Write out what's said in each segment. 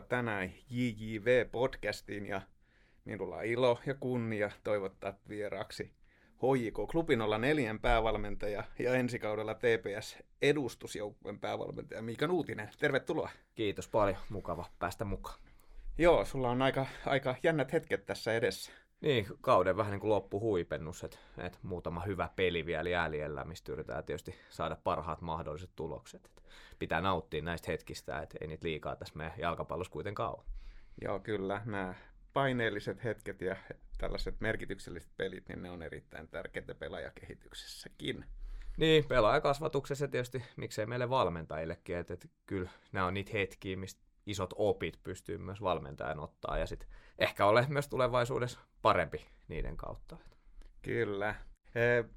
Tervetuloa tänään JJV-podcastiin ja minulla on ilo ja kunnia toivottaa vieraaksi HJK Klubi 04 päävalmentaja ja ensi kaudella TPS-edustusjoukkueen päävalmentaja Miika Nuutinen. Tervetuloa. Kiitos paljon. Mukava päästä mukaan. Joo, sulla on aika jännät hetket tässä edessä. Niin, kauden vähän niin kuin loppuhuipennus, että muutama hyvä peli vielä jäljellä, mistä yritetään tietysti saada parhaat mahdolliset tulokset. Et pitää nauttia näistä hetkistä, että ei niitä liikaa tässä meidän jalkapallossa kuitenkaan ole. Joo, kyllä. Nämä paineelliset hetket ja tällaiset merkitykselliset pelit, niin ne on erittäin tärkeitä pelaajakehityksessäkin. Niin, pelaajakasvatuksessa tietysti, miksei meille valmentajillekin, että kyllä nämä on niitä hetkiä, mistä isot opit pystyy myös valmentajan ottaa ja sitten ehkä ole myös tulevaisuudessa parempi niiden kautta. Kyllä.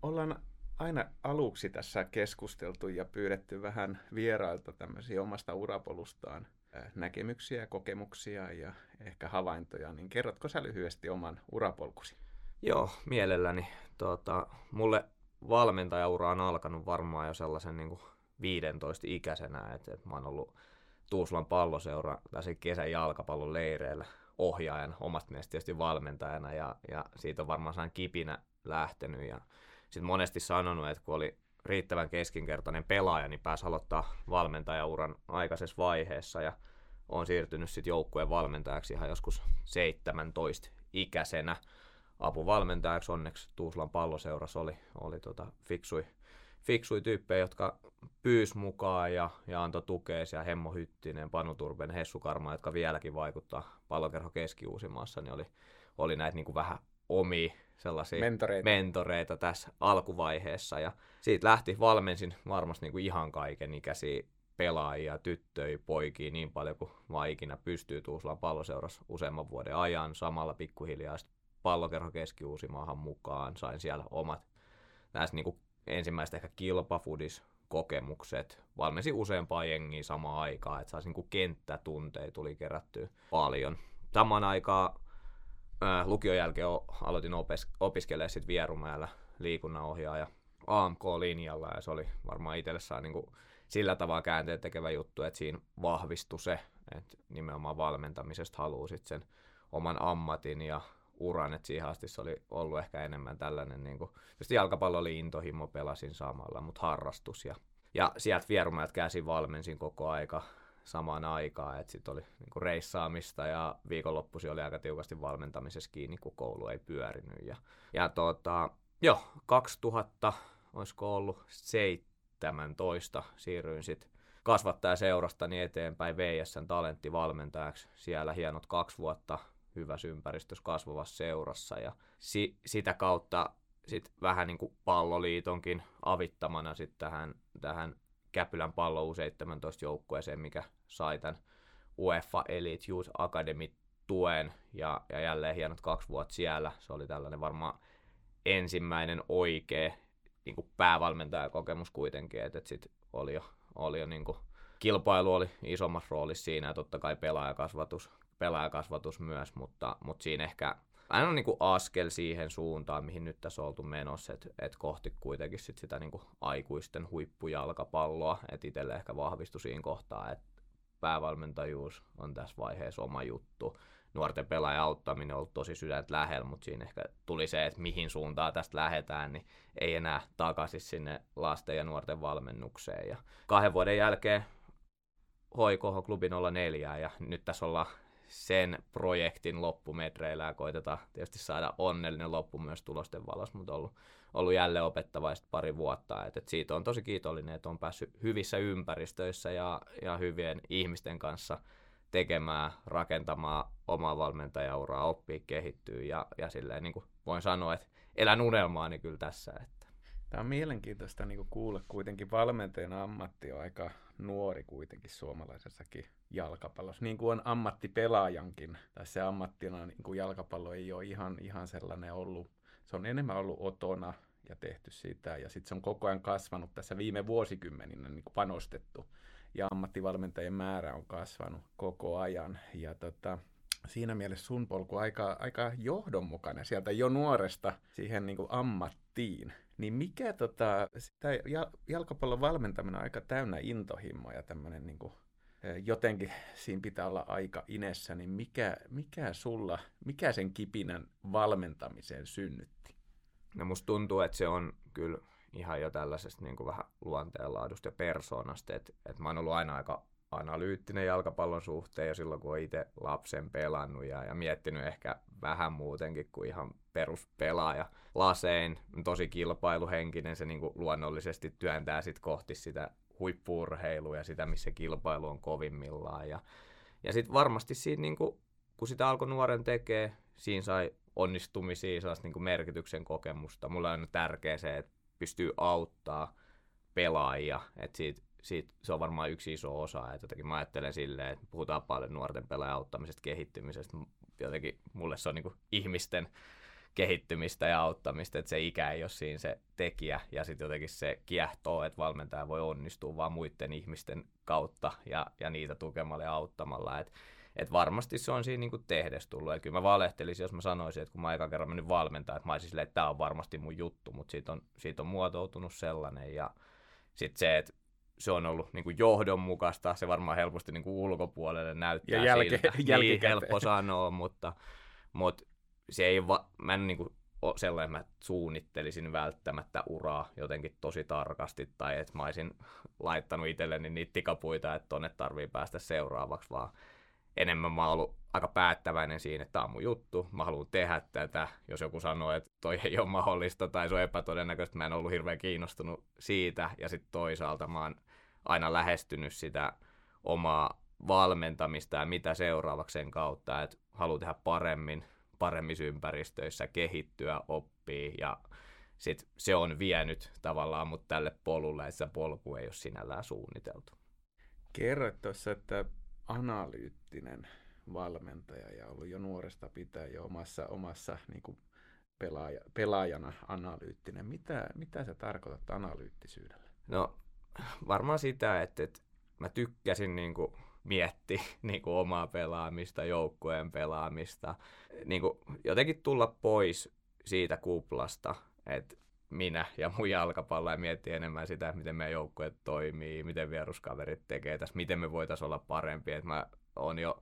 Ollaan aina aluksi tässä keskusteltu ja pyydetty vähän vierailta tämmöisiä omasta urapolustaan näkemyksiä, kokemuksia ja ehkä havaintoja, niin kerrotko sä lyhyesti oman urapolkusi? Joo, mielelläni. Mulle valmentajaura on alkanut varmaan jo sellaisen niin kuin 15 ikäisenä, että mä oon ollut Tuuslan palloseura tässä kesän jalkapallon leireillä ohjaajan, omasta mielestä tietysti valmentajana, ja siitä on varmaan saan kipinä lähtenyt. Ja sitten monesti sanonut, että kun oli riittävän keskinkertainen pelaaja, niin pääsi aloittaa valmentajauran aikaisessa vaiheessa, ja olen siirtynyt sitten joukkueen valmentajaksi ihan joskus 17-ikäisenä. Apuvalmentajaksi onneksi Tuuslan palloseurassa oli fiksui tyyppejä, jotka pyysi mukaan ja antoi tukea, ja Hemmo Hyttinen, Panu Turben, Hessu Karma, jotka vieläkin vaikuttaa Pallokerho Keski-Uusimaassa, niin oli näitä niin kuin vähän omia sellaisia mentoreita tässä alkuvaiheessa. Ja siitä lähti, valmensin varmasti niin kuin ihan kaikenikäisiä pelaajia, tyttöjä, poikia niin paljon kuin vaan ikinä pystyy Tuuslan palloseurassa useamman vuoden ajan. Samalla pikkuhiljaa Pallokerho Keski-Uusimaahan mukaan, sain siellä omat näissä niin kuin ensimmäiset ehkä kilpafudis-kokemukset, valmensin useampaa jengiä samaan aikaan, että saisi niin kenttätunteja tuli kerättyä paljon. Samaan aikaan lukion jälkeen aloitin opiskelemaan sitten Vierumäellä liikunnanohjaaja AMK-linjalla, ja se oli varmaan itsellessään niin sillä tavalla käänteen tekevä juttu, että siinä vahvistui se, että nimenomaan valmentamisesta haluaa sitten sen oman ammatin ja uran, että siihen asti se oli ollut ehkä enemmän tällainen, niin kuin, just jalkapallo oli intohimo, pelasin samalla, mutta harrastus. Ja sieltä Vierumäät käsin valmensin koko aika samaan aikaan, että sitten oli niin kuin reissaamista ja viikonloppuisin oli aika tiukasti valmentamisessa kiinni, kun koulu ei pyörinyt. Ja 2000, olisiko ollut 17, siirryin sitten kasvattajaseurastani eteenpäin VSSn talenttivalmentajaksi. Siellä hienot 2 vuotta. Hyvässä ympäristössä kasvavassa seurassa, ja sitä kautta sit vähän niin kuin palloliitonkin avittamana sit tähän Käpylän pallo U17-joukkueeseen, mikä sai tämän UEFA Elite Youth Academy-tuen, ja jälleen hienot 2 vuotta siellä. Se oli tällainen varmaan ensimmäinen oikea niin kuin päävalmentajakokemus kuitenkin, että sit oli jo niin kuin, kilpailu oli isommassa roolissa siinä, ja totta kai pelaajakasvatus myös, mutta siinä ehkä aina on niin kuin askel siihen suuntaan, mihin nyt tässä on oltu menossa, että kohti kuitenkin sit sitä niin kuin aikuisten huippujalkapalloa, että itselle ehkä vahvistui siinä kohtaa, että päävalmentajuus on tässä vaiheessa oma juttu. Nuorten pelaajan auttaminen on ollut tosi sydäntä lähellä, mutta siinä ehkä tuli se, että mihin suuntaan tästä lähdetään, niin ei enää takaisin sinne lasten ja nuorten valmennukseen. Ja 2 vuoden jälkeen HJK Klubi 04, ja nyt tässä ollaan sen projektin loppumetreillä, ja koitetaan tietysti saada onnellinen loppu myös tulosten valossa, mutta on ollut jälleen opettavaista 2 vuotta. Et siitä on tosi kiitollinen, että on päässyt hyvissä ympäristöissä ja hyvien ihmisten kanssa tekemään, rakentamaan omaa valmentajauraa, oppia, kehittyä, ja silleen niin kuin voin sanoa, että elän unelmaani kyllä tässä. Että. Tämä on mielenkiintoista niin kuin kuulla. Kuitenkin valmentajan ammatti on aika nuori kuitenkin suomalaisessakin jalkapallossa, niin kuin on ammattipelaajankin. Tai se ammattina niin kuin jalkapallo ei ole ihan sellainen ollut. Se on enemmän ollut otona ja tehty sitä, ja sitten se on koko ajan kasvanut tässä viime vuosikymmeninä niin kuin panostettu. Ja ammattivalmentajien määrä on kasvanut koko ajan. Ja siinä mielessä sun polku aika johdonmukainen sieltä jo nuoresta siihen niin kuin ammattiin. Niin mikä sitä jalkapallon valmentaminen on aika täynnä intohimoa ja tämmöinen niin kuin jotenkin siinä pitää olla aika inessä, niin mikä sen kipinän valmentamiseen synnytti? No musta tuntuu, että se on kyllä ihan jo tällaisesta niin kuin vähän luonteenlaadusta ja persoonasta, että mä oon ollut aina aika analyyttinen jalkapallon suhteen ja silloin kun oon itse lapsen pelannut ja miettinyt ehkä vähän muutenkin kuin ihan peruspelaaja lasein, tosi kilpailuhenkinen, se niin kuin luonnollisesti työntää sit kohti sitä huippu-urheilua ja sitä, missä kilpailu on kovimmillaan. Ja sitten varmasti siinä, niin kun sitä alkoi nuoren tekee, siinä sai onnistumisia, sellaista niin merkityksen kokemusta. Mulla on tärkeä se, että pystyy auttaa pelaajia. Et siitä se on varmaan yksi iso osa. Et jotenkin mä ajattelen silleen, että puhutaan paljon nuorten pelaajan auttamisesta, kehittymisestä. Jotenkin mulle se on niin ihmisten kehittymistä ja auttamista, että se ikä ei ole siinä se tekijä ja sitten jotenkin se kiehtoo, että valmentaja voi onnistua vaan muiden ihmisten kautta ja niitä tukemalla ja auttamalla. Et varmasti se on siinä niinku tehdes tullut. Et kyllä mä valehtelisin, jos mä sanoisin, että kun mä ekan kerran menin valmentaa, että mä olisin silleen, että tää on varmasti mun juttu, mutta siitä on muotoutunut sellainen ja sitten se, että se on ollut niinku johdonmukaista, se varmaan helposti niinku ulkopuolelle näyttää ja siltä. Niin helppo sanoa, mutta se ei mä en niin kuin ole sellainen, mä suunnittelisin välttämättä uraa jotenkin tosi tarkasti, tai että mä olisin laittanut itselleni niitä tikapuita, että tonne tarvii päästä seuraavaksi, vaan enemmän mä oon ollut aika päättäväinen siinä, että tää on mun juttu, mä haluan tehdä tätä, jos joku sanoo, että toi ei ole mahdollista, tai se on epätodennäköistä, mä en ollut hirveän kiinnostunut siitä, ja sitten toisaalta mä oon aina lähestynyt sitä omaa valmentamista ja mitä seuraavaksi sen kautta, että haluan tehdä paremmissa ympäristöissä, kehittyä, oppii ja sit se on vienyt tavallaan mut tälle polulle, että se polku ei ole sinällään suunniteltu. Kerroit tuossa, että analyyttinen valmentaja ja ollut jo nuoresta pitää jo omassa niin kuin pelaajana analyyttinen. Mitä sä tarkoitat analyyttisyydellä? No varmaan sitä, että mä tykkäsin niinku mietti niin kuin omaa pelaamista, joukkueen pelaamista, niin kuin jotenkin tulla pois siitä kuplasta, että minä ja mun jalkapallo ja miettiä enemmän sitä, miten meidän joukkueet toimii, miten vieruskaverit tekee tässä, miten me voitaisiin olla parempia. Et mä oon jo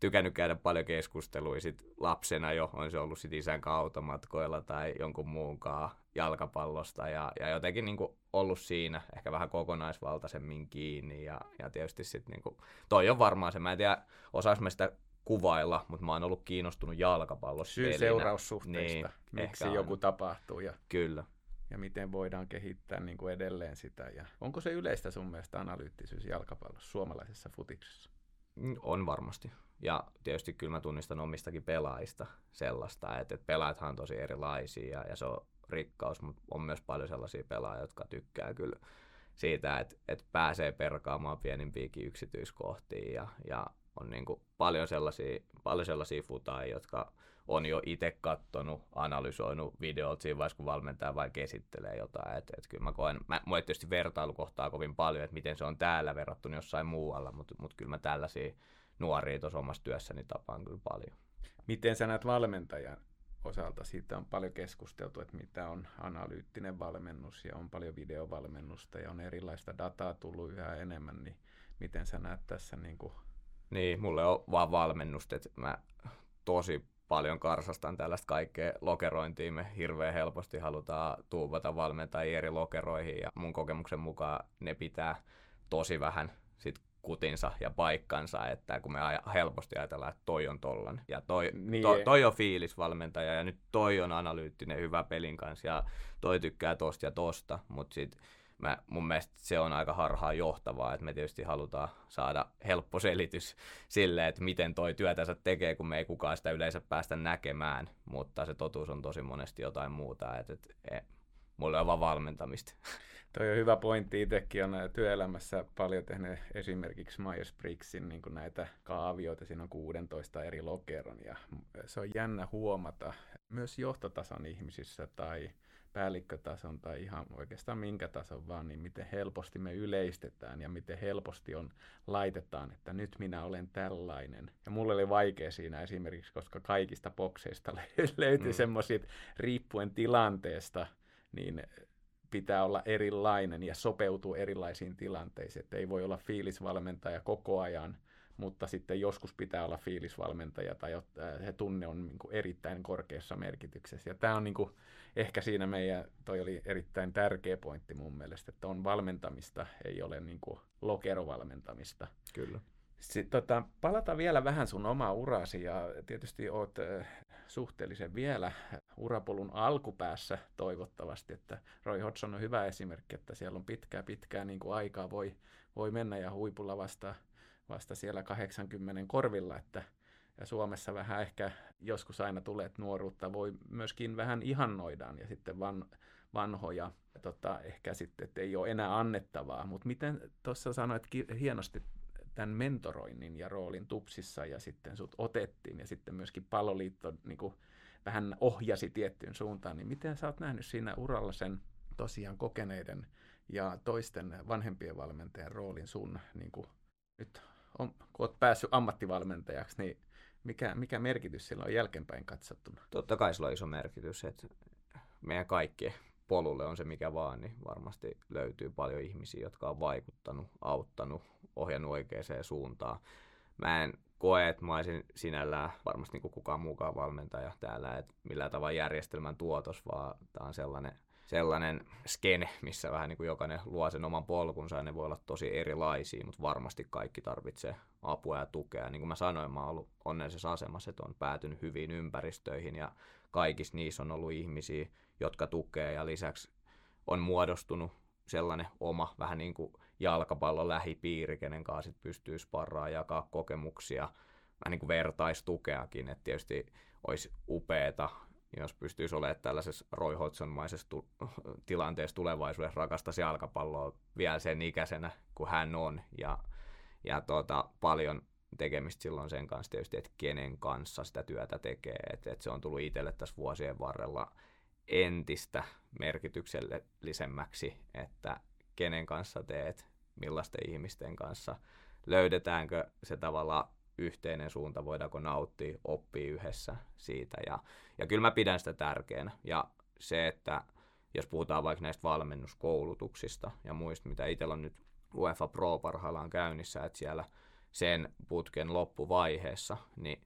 tykännyt käydä paljon keskustelua sit lapsena jo, on se ollut sit isän kanssa automatkoilla tai jonkun muunkaan jalkapallosta ja jotenkin niin kuin ollut siinä ehkä vähän kokonaisvaltaisemmin kiinni ja tietysti sitten niinku, toi on varmaan se, mä en tiedä osaanko mä sitä kuvailla, mutta mä oon ollut kiinnostunut jalkapallosta. Syy-seuraussuhteista, niin, miksi joku tapahtuu ja, kyllä. Ja miten voidaan kehittää niin kuin edelleen sitä. Ja onko se yleistä sun mielestä analyyttisyys jalkapallossa, suomalaisessa futiksessa? On varmasti. Ja tietysti kyllä mä tunnistan omistakin pelaajista sellaista, että pelaajathan on tosi erilaisia ja se on rikkaus, mutta on myös paljon sellaisia pelaajia, jotka tykkää kyllä siitä, että pääsee perkaamaan pienimpiäkin yksityiskohtiin ja on niin kuin paljon sellaisia futaa, jotka on jo itse kattonut, analysoinut videolta siinä vaiheessa, kun valmentaa vaikka esittelee jotain. Et kyllä mä koen, mulla ei tietysti vertailukohtaa kovin paljon, että miten se on täällä verrattuna jossain muualla, mutta kyllä mä tällaisia nuoria tuossa omassa työssäni tapaan kyllä paljon. Miten sä näet valmentajan osalta? Siitä on paljon keskusteltu, että mitä on analyyttinen valmennus ja on paljon videovalmennusta ja on erilaista dataa tullut yhä enemmän, niin miten sä näet tässä? Niin, mulle on vaan valmennusta, että mä tosi paljon karsastan tällaista kaikkea lokerointia. Me hirveän helposti halutaan tuupata valmentajia eri lokeroihin ja mun kokemuksen mukaan ne pitää tosi vähän sit kutinsa ja paikkansa, että kun me helposti ajatellaan, että toi on tollainen ja toi on fiilisvalmentaja ja nyt toi on analyyttinen hyvä pelin kanssa ja toi tykkää tosta ja tosta, mutta sitten mun mielestä se on aika harhaa johtavaa, että me tietysti halutaan saada helppo selitys sille, että miten toi työtänsä tekee, kun me ei kukaan sitä yleensä päästä näkemään, mutta se totuus on tosi monesti jotain muuta, että mulla on vaan valmentamista. Toi on hyvä pointti. Itsekin on työelämässä paljon tehnyt esimerkiksi Myers-Briggsin niin kuin näitä kaavioita. Siinä on 16 eri lokeron ja se on jännä huomata myös johtotason ihmisissä tai päällikkötason tai ihan oikeastaan minkä tason vaan, niin miten helposti me yleistetään ja miten helposti laitetaan, että nyt minä olen tällainen. Ja mulle oli vaikea siinä esimerkiksi, koska kaikista bokseista löytyi semmoisia, riippuen tilanteesta, niin pitää olla erilainen ja sopeutua erilaisiin tilanteisiin. Että ei voi olla fiilisvalmentaja koko ajan, mutta sitten joskus pitää olla fiilisvalmentaja tai se tunne on niin kuin erittäin korkeassa merkityksessä. Ja tämä on niin kuin, ehkä siinä meidän, toi oli erittäin tärkeä pointti mun mielestä, että on valmentamista, ei ole niin kuin lokerovalmentamista. Kyllä. Sitten, palata vielä vähän sun omaa urasi ja tietysti oot suhteellisen vielä urapolun alkupäässä toivottavasti, että Roy Hodgson on hyvä esimerkki, että siellä on pitkää niin kuin aikaa voi mennä ja huipulla vasta siellä 80 korvilla, että ja Suomessa vähän ehkä joskus aina tulee, että nuoruutta voi myöskin vähän ihannoidaan ja sitten vanhoja, ehkä sitten, että ei ole enää annettavaa, mutta miten tuossa sanoit hienosti, tämän mentoroinnin ja roolin Tupsissa ja sitten sut otettiin ja sitten myöskin Palloliitto niin kuin vähän ohjasi tiettyyn suuntaan, niin miten sä oot nähnyt siinä uralla sen tosiaan kokeneiden ja toisten vanhempien valmentajan roolin sun, niin kuin nyt kun oot päässyt ammattivalmentajaksi, niin mikä merkitys sillä on jälkeenpäin katsottuna? Totta kai sillä on iso merkitys, että meidän kaikkien polulle on se mikä vaan, niin varmasti löytyy paljon ihmisiä, jotka on vaikuttanut, auttanut, ohjannut oikeaan suuntaan. Mä en koe, että mä olisin sinällään varmasti niin kukaan muukaan valmentaja täällä, että millään tavalla järjestelmän tuotos, vaan tämä on sellainen skene, missä vähän niin kuin jokainen luo sen oman polkunsa ja ne voi olla tosi erilaisia, mutta varmasti kaikki tarvitsee apua ja tukea. Niin kuin mä sanoin, mä oon ollut onnellisessa asemassa, että on päätynyt hyviin ympäristöihin ja kaikissa niissä on ollut ihmisiä, jotka tukee ja lisäksi on muodostunut sellainen oma vähän niin kuin jalkapallon lähipiiri, kenen kanssa sit pystyy sparraamaan, jakaa kokemuksia, vähän niin kuin vertaistukeakin, että tietysti olisi upeeta, jos pystyisi olemaan tällaisessa Roy Hodgson-maisessa tilanteessa tulevaisuudessa, rakastaisi jalkapalloa vielä sen ikäisenä kuin hän on ja paljon tekemistä silloin sen kanssa tietysti, että kenen kanssa sitä työtä tekee, että se on tullut itselle tässä vuosien varrella entistä merkityksellisemmäksi, että kenen kanssa teet, millaisten ihmisten kanssa, löydetäänkö se tavallaan yhteinen suunta, voidaanko nauttia, oppia yhdessä siitä. Ja kyllä mä pidän sitä tärkeänä. Ja se, että jos puhutaan vaikka näistä valmennuskoulutuksista ja muista, mitä itsellä on nyt UEFA Pro parhaillaan käynnissä, että siellä sen putken loppuvaiheessa, niin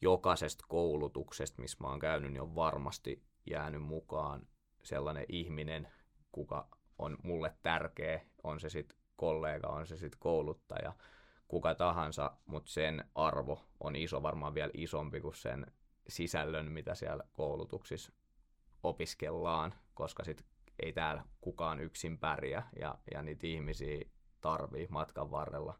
jokaisesta koulutuksesta, missä mä oon käynyt, niin on varmasti jäänyt mukaan sellainen ihminen, kuka on mulle tärkeä, on se sitten kollega, on se sitten kouluttaja, kuka tahansa, mutta sen arvo on iso, varmaan vielä isompi kuin sen sisällön, mitä siellä koulutuksissa opiskellaan, koska sitten ei täällä kukaan yksin pärjää ja niitä ihmisiä tarvii matkan varrella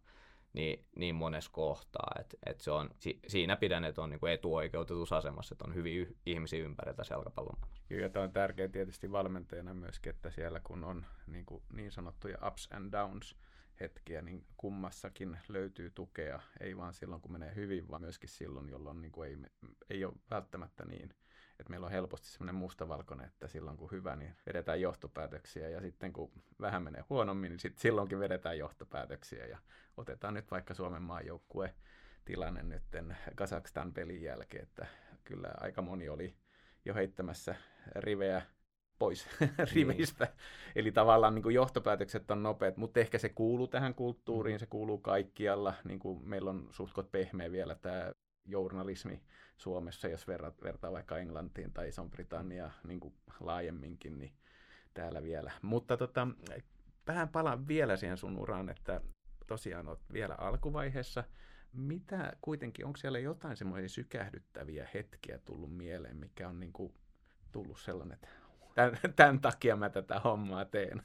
niin monessa kohtaa, että se on, siinä pidän, että on niinku etuoikeutetussa asemassa, että on hyviä ihmisiä ympärillä tässä jalkapallomaailmassa. Kyllä, tämä on tärkeää tietysti valmentajana myöskin, että siellä kun on niin sanottuja ups and downs hetkiä, niin kummassakin löytyy tukea, ei vaan silloin kun menee hyvin, vaan myöskin silloin, jolloin ei ole välttämättä niin, että meillä on helposti semmoinen mustavalkoinen, että silloin kun hyvä, niin vedetään johtopäätöksiä ja sitten kun vähän menee huonommin, niin sitten silloinkin vedetään johtopäätöksiä ja otetaan nyt vaikka Suomen maajoukkue tilanne nyt Kazakstan pelin jälkeen, että kyllä aika moni oli jo heittämässä riveä pois rivistä. Niin. Eli tavallaan niin kuin johtopäätökset on nopeat, mutta ehkä se kuuluu tähän kulttuuriin, se kuuluu kaikkialla. Niin kuin meillä on suhtkot pehmeä vielä tämä journalismi Suomessa, jos vertaa vaikka Englantiin tai Iso-Britanniaan niin kuin laajemminkin, niin täällä vielä. Mutta vähän palaan vielä siihen sun uraan, että tosiaan olet vielä alkuvaiheessa. Mitä kuitenkin, onko siellä jotain semmoisia sykähdyttäviä hetkiä tullut mieleen, mikä on niin kuin tullut sellainen, että tämän takia mä tätä hommaa teen?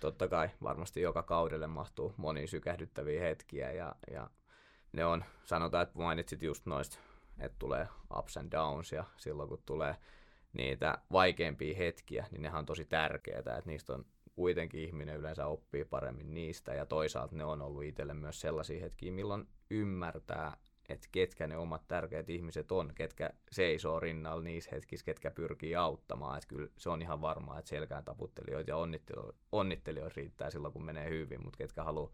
Totta kai, varmasti joka kaudelle mahtuu monia sykähdyttäviä hetkiä ja ne on, sanotaan, että mainitsit just noista, että tulee ups and downs ja silloin kun tulee niitä vaikeampia hetkiä, niin nehän on tosi tärkeitä, että niistä on kuitenkin ihminen yleensä oppii paremmin niistä ja toisaalta ne on ollut itselle myös sellaisia hetkiä, milloin ymmärtää, että ketkä ne omat tärkeät ihmiset on, ketkä seisoo rinnalla niissä hetkissä, ketkä pyrkii auttamaan. Että kyllä se on ihan varmaa, että selkään taputtelijoita ja onnittelijoita riittää silloin, kun menee hyvin, mutta ketkä haluaa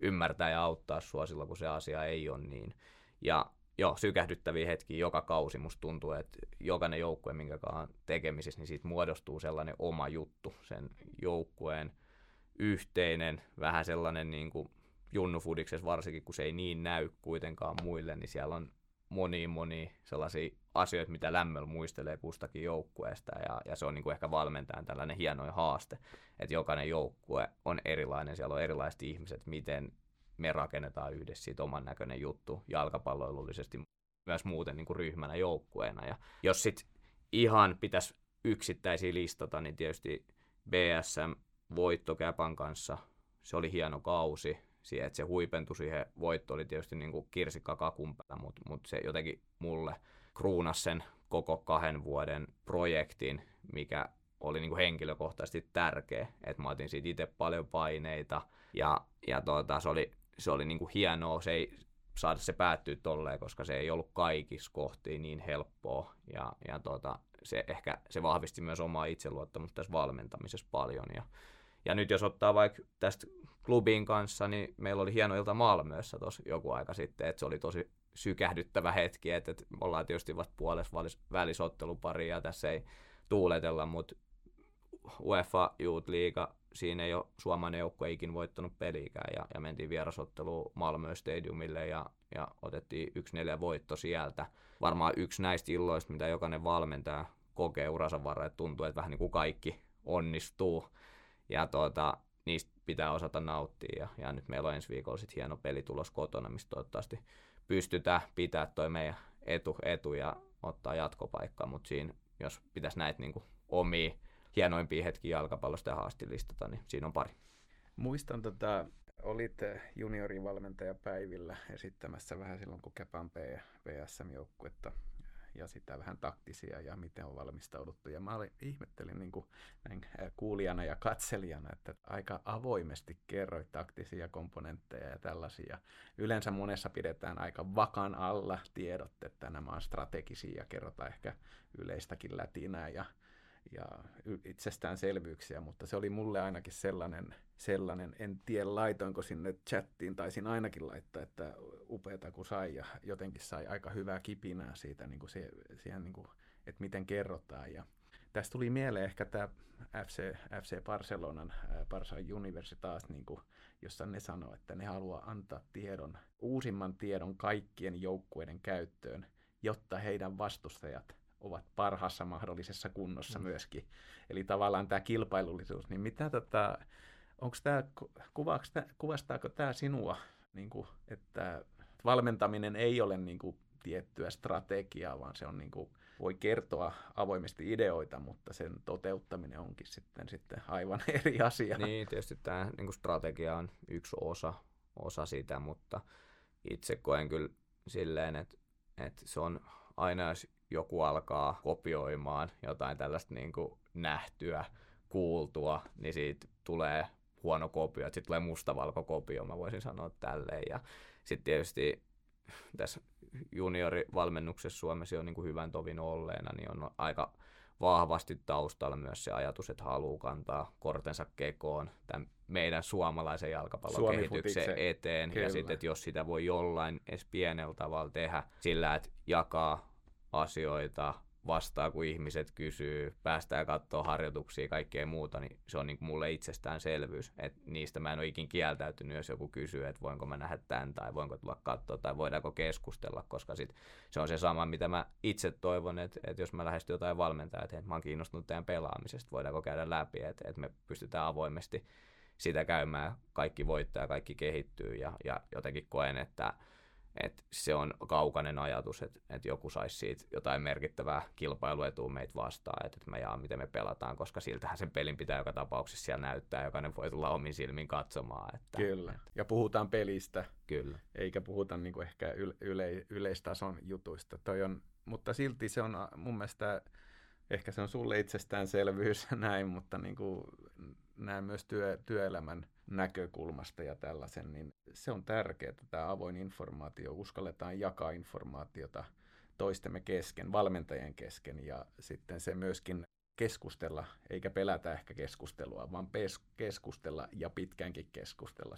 ymmärtää ja auttaa sua silloin, kun se asia ei ole niin. Ja Joo, sykähdyttäviä hetkiä joka kausi. Musta tuntuu, että jokainen joukkue, minkäkaan tekemisissä, niin siitä muodostuu sellainen oma juttu. Sen joukkueen yhteinen, vähän sellainen niin kuin junnufudiksessa varsinkin, kun se ei niin näy kuitenkaan muille, niin siellä on monia sellaisia asioita, mitä lämmöllä muistelee kustakin joukkueesta, ja se on niin kuin ehkä valmentajan tällainen hienoin haaste, että jokainen joukkue on erilainen, siellä on erilaiset ihmiset, miten me rakennetaan yhdessä siitä oman näköinen juttu jalkapalloilullisesti, myös muuten niin kuin ryhmänä joukkueena. Ja jos sitten ihan pitäisi yksittäisiä listata, niin tietysti BSM-voitto Käpan kanssa, se oli hieno kausi. Siihen, että se huipentui siihen voitto oli tietysti niin kuin kirsikka kakun päällä, mutta se jotenkin mulle kruunasi sen koko 2 vuoden projektin, mikä oli niin kuin henkilökohtaisesti tärkeä, että mä otin siitä itse paljon paineita, ja se oli niin kuin hienoa, se ei saada se päättyä tolleen, koska se ei ollut kaikissa kohtiin niin helppoa, ja se ehkä se vahvisti myös omaa itseluottamusta tässä valmentamisessa paljon, ja nyt jos ottaa vaikka tästä klubin kanssa, niin meillä oli hieno ilta Malmössä tuossa joku aika sitten, että se oli tosi sykähdyttävä hetki, että ollaan tietysti vasta puolessa välissä ottelupari ja tässä ei tuuletella, mutta UEFA Youth League, siinä ei ole suomalainen joukkue ikin voittanut peliikään, ja mentiin vierasotteluun Malmö Stadiumille ja otettiin 1-4 voitto sieltä. Varmaan yksi näistä illoista, mitä jokainen valmentaja kokee uransa varrella, että tuntuu, että vähän niin kuin kaikki onnistuu, ja niistä pitää osata nauttia, ja nyt meillä on ensi viikolla sit hieno pelitulos kotona, mistä toivottavasti pystytään pitää toi meidän etu ja ottaa jatkopaikkaa, mutta siinä jos pitäisi näitä niin kuin omia hienoimpia hetkiä jalkapallosta ja haastilistata, niin siinä on pari. Muistan, olit juniorivalmentajapäivillä esittämässä vähän silloin, kun Käpän PSM-joukkuetta ja sitä vähän taktisia ja miten on valmistauduttu. Ja mä ihmettelin niin kuin näin kuulijana ja katselijana, että aika avoimesti kerroit taktisia komponentteja ja tällaisia. Yleensä monessa pidetään aika vakan alla tiedot, että nämä on strategisia ja kerrotaan ehkä yleistäkin lätinää ja itsestäänselvyyksiä, mutta se oli mulle ainakin sellainen, en tiedä laitoinko sinne chattiin, taisin ainakin laittaa, että upeata kun sai ja jotenkin sai aika hyvää kipinää siitä, niin kuin siihen, niin kuin, että miten kerrotaan. Ja tästä tuli mieleen ehkä tämä FC Barcelonan Barsan Universitas, niin kuin, jossa ne sanoo, että ne haluaa antaa uusimman tiedon kaikkien joukkueiden käyttöön, jotta heidän vastustajat ovat parhaassa mahdollisessa kunnossa myöskin. Eli tavallaan tämä kilpailullisuus, niin mitä kuvastaako tämä sinua, niin kuin, että valmentaminen ei ole niin kuin tiettyä strategiaa, vaan se on niin kuin, voi kertoa avoimesti ideoita, mutta sen toteuttaminen onkin sitten aivan eri asia. Niin, tietysti tämä niin kuin strategia on yksi osa sitä, mutta itse koen kyllä silleen, että se on aina, jos joku alkaa kopioimaan jotain tällaista niin kuin nähtyä, kuultua, niin siitä tulee huono kopio, että siitä tulee mustavalkokopio, mä voisin sanoa tälleen. Ja sitten tietysti tässä juniorivalmennuksessa Suomessa on niin kuin hyvän tovin olleena, niin on aika vahvasti taustalla myös se ajatus, että haluaa kantaa kortensa kekoon tämän meidän suomalaisen jalkapallon kehityksen eteen. Kyllä. Ja sitten, että jos sitä voi jollain edes pienellä tavalla tehdä sillä, että jakaa asioita, vastaa kun ihmiset kysyy, päästään katsoa harjoituksia ja kaikkea muuta, niin se on niin kuin mulle itsestäänselvyys, että niistä mä en ole ikin kieltäytynyt, jos joku kysyy, että voinko mä nähdä tämän tai voinko tulla katsoa tai voidaanko keskustella, koska sit se on se sama, mitä mä itse toivon, että jos mä lähestyn jotain valmentajaa, että mä oon kiinnostunut tämän pelaamisesta, voidaanko käydä läpi, että me pystytään avoimesti sitä käymään, kaikki voittaa, kaikki kehittyy, ja jotenkin koen, että se on kaukainen ajatus, että joku saisi siitä jotain merkittävää kilpailuetua meitä vastaan, että me jaa, miten me pelataan, koska siltähän sen pelin pitää joka tapauksessa siellä näyttää, jokainen voi tulla omin silmin katsomaan. Että, kyllä, ja puhutaan pelistä, kyllä, eikä puhuta niin kuin ehkä yleistason jutuista. Mutta silti se on mun mielestä, ehkä se on sulle itsestäänselvyys näin, mutta niin kuin näin myös työelämän näkökulmasta ja tällaisen, niin se on tärkeää, että tämä avoin informaatio, uskalletaan jakaa informaatiota toistemme kesken, valmentajien kesken, ja sitten se myöskin keskustella, eikä pelätä ehkä keskustelua, vaan keskustella ja pitkäänkin keskustella.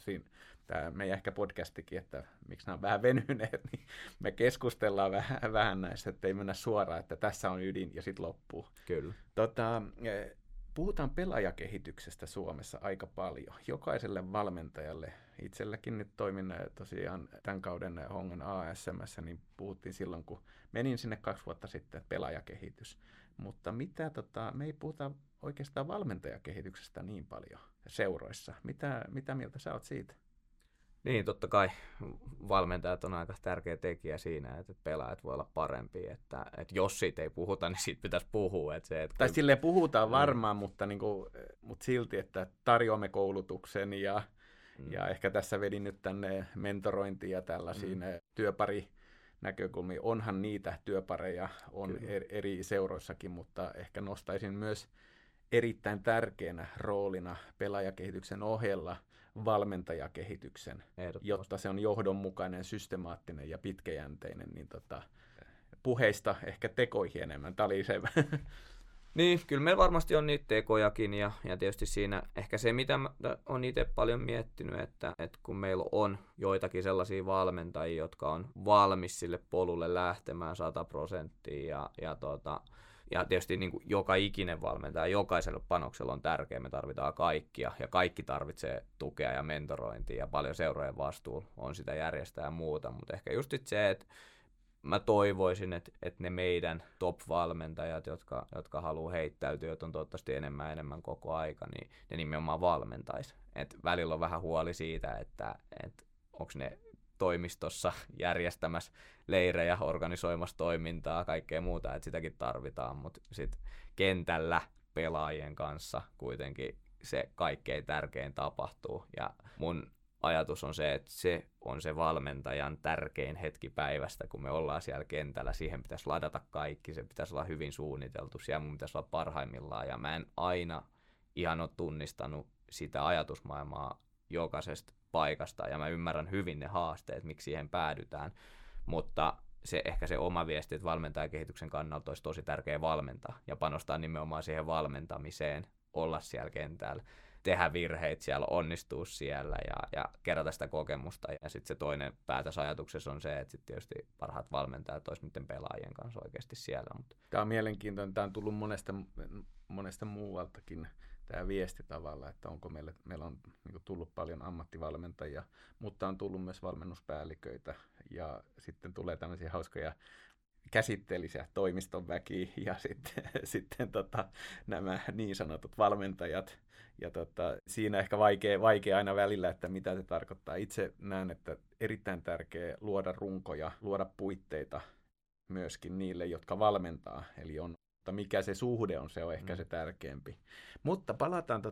Tämä meidän ehkä podcastikin, että miksi nämä on vähän venyneet, niin me keskustellaan vähän näistä, ettei mennä suoraan, että tässä on ydin ja sitten loppuu. Kyllä. Puhutaan pelaajakehityksestä Suomessa aika paljon. Jokaiselle valmentajalle, itselläkin nyt toimin tosiaan tämän kauden Hongan ASM:ssä, niin puhuttiin silloin, kun menin sinne 2 vuotta sitten, pelaajakehitys. Mutta mitä, me ei puhuta oikeastaan valmentajakehityksestä niin paljon seuroissa. Mitä mieltä sä oot siitä? Niin, totta kai valmentajat on aika tärkeä tekijä siinä, että pelaajat voi olla parempia. Että jos siitä ei puhuta, niin siitä pitäisi puhua. Tai silleen puhutaan varmaan, mutta silti, että tarjoamme koulutuksen ja ehkä tässä vedin nyt tänne mentorointiin ja tällaisiin työparinäkökulmiin. Onhan niitä työpareja on eri seuroissakin, mutta ehkä nostaisin myös erittäin tärkeänä roolina pelaajakehityksen ohella valmentajakehityksen, jotta se on johdonmukainen, systemaattinen ja pitkäjänteinen, niin puheista ehkä tekoihin enemmän. Tämä oli se. Niin, kyllä meillä varmasti on niitä tekojakin ja tietysti siinä ehkä se, mitä olen itse paljon miettinyt, että kun meillä on joitakin sellaisia valmentajia, jotka on valmis sille polulle lähtemään 100% ja tietysti niin kuin joka ikinen valmentaja, jokaisella panoksella on tärkeä, me tarvitaan kaikkia ja kaikki tarvitsee tukea ja mentorointia ja paljon seurojen vastuulla on sitä järjestää ja muuta, mutta ehkä just se, että mä toivoisin, että ne meidän top-valmentajat, jotka haluaa heittäytyä, joita on toivottavasti enemmän koko aika, niin ne nimenomaan valmentaisi. Et välillä on vähän huoli siitä, että onko ne toimistossa järjestämässä leirejä, organisoimassa toimintaa, kaikkea muuta, että sitäkin tarvitaan, mutta sitten kentällä pelaajien kanssa kuitenkin se kaikkein tärkein tapahtuu. Ja mun ajatus on se, että se on se valmentajan tärkein hetki päivästä, kun me ollaan siellä kentällä. Siihen pitäisi ladata kaikki, se pitäisi olla hyvin suunniteltu, siellä mun pitäisi olla parhaimmillaan. Ja mä en aina ihan ole tunnistanut sitä ajatusmaailmaa jokaisesta paikasta, ja mä ymmärrän hyvin ne haasteet, miksi siihen päädytään, mutta se ehkä se oma viesti, että valmentajakehityksen kannalta olisi tosi tärkeä valmentaa ja panostaa nimenomaan siihen valmentamiseen, olla siellä kentällä, tehdä virheitä siellä, onnistua siellä ja kerätä sitä kokemusta. Ja sitten se toinen päätös ajatuksessa on se, että sitten tietysti parhaat valmentajat olisi niiden pelaajien kanssa oikeasti siellä. Tämä on mielenkiintoinen. Tämä on tullut monesta muualtakin tämä viesti tavalla, että onko meillä on tullut paljon ammattivalmentajia, mutta on tullut myös valmennuspäälliköitä ja sitten tulee tämmöisiä hauskoja käsitteellisiä toimiston väkiä ja sitten nämä niin sanotut valmentajat. Ja siinä ehkä vaikea aina välillä, että mitä se tarkoittaa. Itse näen, että erittäin tärkeää luoda runkoja, luoda puitteita myöskin niille, jotka valmentaa. Eli on, mutta mikä se suhde on, se on ehkä se tärkeämpi. Mutta palataan,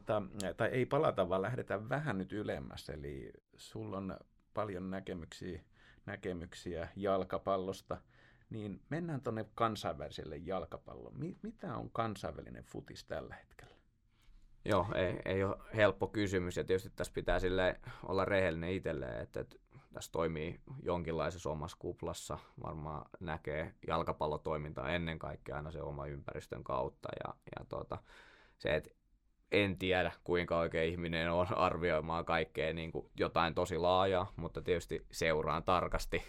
tai ei palata, vaan lähdetään vähän nyt ylemmäs. Eli sulla on paljon näkemyksiä jalkapallosta. Niin mennään tuonne kansainväliselle jalkapalloon. Mitä on kansainvälinen futis tällä hetkellä? Joo, ei ole helppo kysymys. Ja tietysti tässä pitää olla rehellinen itselleen, että tässä toimii jonkinlaisessa omassa kuplassa. Varmaan näkee jalkapallotoimintaa ennen kaikkea aina se oma ympäristön kautta. Se, että en tiedä, kuinka oikein ihminen on arvioimaan kaikkea niin kuin jotain tosi laajaa, mutta tietysti seuraan tarkasti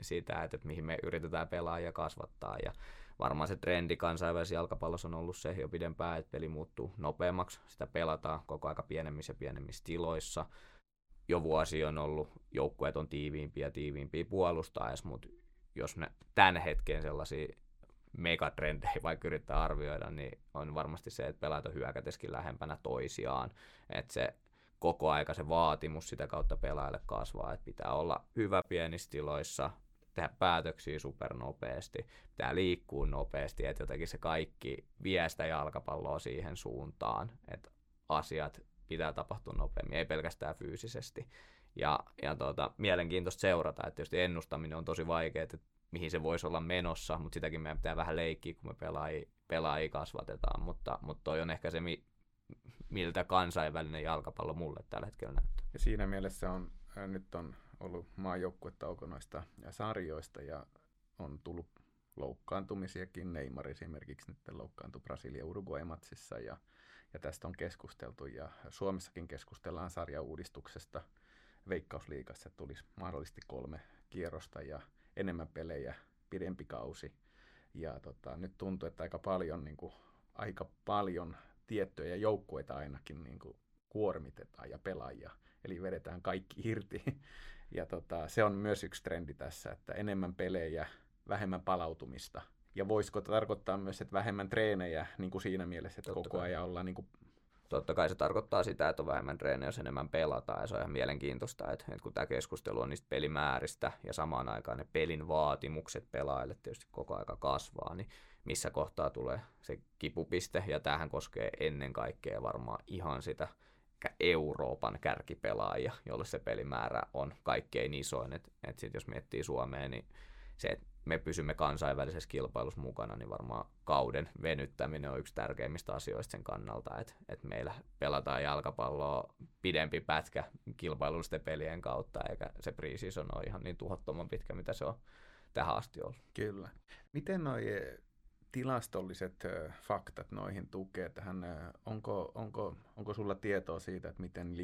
sitä, että mihin me yritetään pelaa ja kasvattaa. Ja varmaan se trendi kansainvälisessä jalkapallossa on ollut se jo pidempään, että peli muuttuu nopeammaksi. Sitä pelataan koko aika pienemmissä ja pienemmissä tiloissa. Jo vuosi on ollut, joukkueet on tiiviimpiä puolustaa edes, mutta jos ne tämän hetken sellaisia megatrendejä vaikka yrittää arvioida, niin on varmasti se, että pelaat on hyökäteskin lähempänä toisiaan. Että se koko aika se vaatimus sitä kautta pelaajalle kasvaa, että pitää olla hyvä pienissä tiloissa, tehdä päätöksiä supernopeasti, pitää liikkua nopeasti, että jotenkin se kaikki vie sitä jalkapalloa siihen suuntaan, että asiat pitää tapahtua nopeammin, ei pelkästään fyysisesti. Ja mielenkiintoista seurata, että tietysti ennustaminen on tosi vaikeaa, että mihin se voisi olla menossa, mutta sitäkin meidän pitää vähän leikkiä, kun me pelaajia kasvatetaan, mutta toi on ehkä se, miltä kansainvälinen jalkapallo mulle tällä hetkellä näyttää. Ja siinä mielessä nyt on ollut maajoukkuetauko noista sarjoista ja on tullut loukkaantumisiakin. Neymar esimerkiksi nyt loukkaantui Brasilia-Uruguay-matsissa ja tästä on keskusteltu. Ja Suomessakin keskustellaan sarjauudistuksesta. Veikkausliigassa tulisi mahdollisesti 3 kierrosta ja enemmän pelejä, pidempi kausi. Ja nyt tuntuu, että aika paljon tiettyjä joukkueita ainakin kuormitetaan ja pelaajia, eli vedetään kaikki irti. Ja se on myös yksi trendi tässä, että enemmän pelejä, vähemmän palautumista. Ja voisiko tarkoittaa myös, että vähemmän treenejä niin kuin siinä mielessä, että koko ajan ollaan... Totta kai se tarkoittaa sitä, että on vähemmän treenejä, jos enemmän pelataan. Ja se on ihan mielenkiintoista, että kun tämä keskustelu on niistä pelimääristä ja samaan aikaan ne pelin vaatimukset pelaajille tietysti koko aika kasvaa, niin missä kohtaa tulee se kipupiste. Ja tämähän koskee ennen kaikkea varmaan ihan sitä Euroopan kärkipelaajia, jolle se pelimäärä on kaikkein isoin. Että sitten jos miettii Suomea, niin se, että me pysymme kansainvälisessä kilpailussa mukana, niin varmaan kauden venyttäminen on yksi tärkeimmistä asioista sen kannalta, että meillä pelataan jalkapalloa pidempi pätkä kilpailullisten pelien kautta, eikä se pre-season ole ihan niin tuhottoman pitkä, mitä se on tähän asti ollut. Kyllä. Miten nuo tilastolliset faktat noihin tukee tähän? Onko sulla tietoa siitä, että miten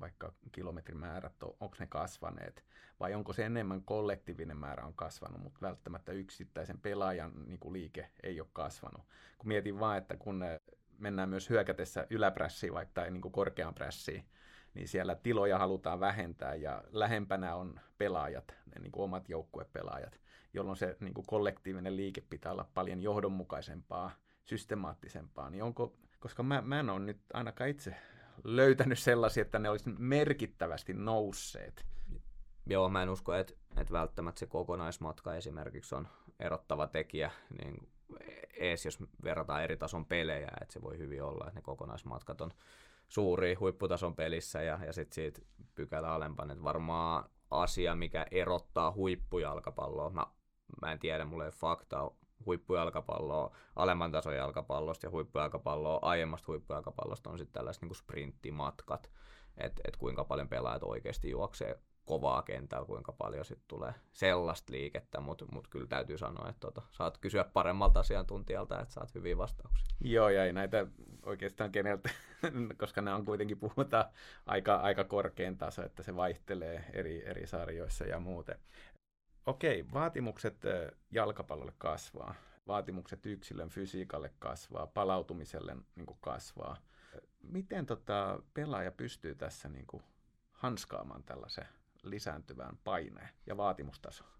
vaikka kilometrimäärät, onko ne kasvaneet? Vai onko se enemmän kollektiivinen määrä on kasvanut, mutta välttämättä yksittäisen pelaajan liike ei ole kasvanut? Kun mietin vaan, että kun mennään myös hyökätessä yläprässiin tai korkeaan prässiin, niin siellä tiloja halutaan vähentää ja lähempänä on pelaajat, ne omat joukkuepelaajat, jolloin se kollektiivinen liike pitää olla paljon johdonmukaisempaa, systemaattisempaa. Niin koska mä en ole nyt ainakaan itse löytänyt sellaisia, että ne olisi merkittävästi nousseet. Joo, mä en usko, että välttämättä se kokonaismatka esimerkiksi on erottava tekijä, niin edes jos verrataan eri tason pelejä, että se voi hyvin olla, että ne kokonaismatkat on suuria huipputason pelissä ja sitten siitä pykälä alempaan, että varmaan asia, mikä erottaa huippujalkapalloa, mä en tiedä, mulla ei ole faktaa huippujalkapalloa alemman tason jalkapallosta ja huippujalkapalloa aiemmasta huippujalkapallosta on sitten tällaiset niin kuin sprinttimatkat, että kuinka paljon pelaajat oikeasti juoksee kovaa kentällä, kuinka paljon sitten tulee sellaista liikettä, mutta kyllä täytyy sanoa, että saat kysyä paremmalta asiantuntijalta, että saat hyviä vastauksia. Joo, ja ei näitä oikeastaan keneltä, koska nämä on kuitenkin puhutaan aika korkean taso, että se vaihtelee eri sarjoissa ja muuten. Okei, vaatimukset jalkapallolle kasvaa, vaatimukset yksilön fysiikalle kasvaa, palautumiselle kasvaa. Miten pelaaja pystyy tässä hanskaamaan tällaisen lisääntyvään paineen ja vaatimustasoon?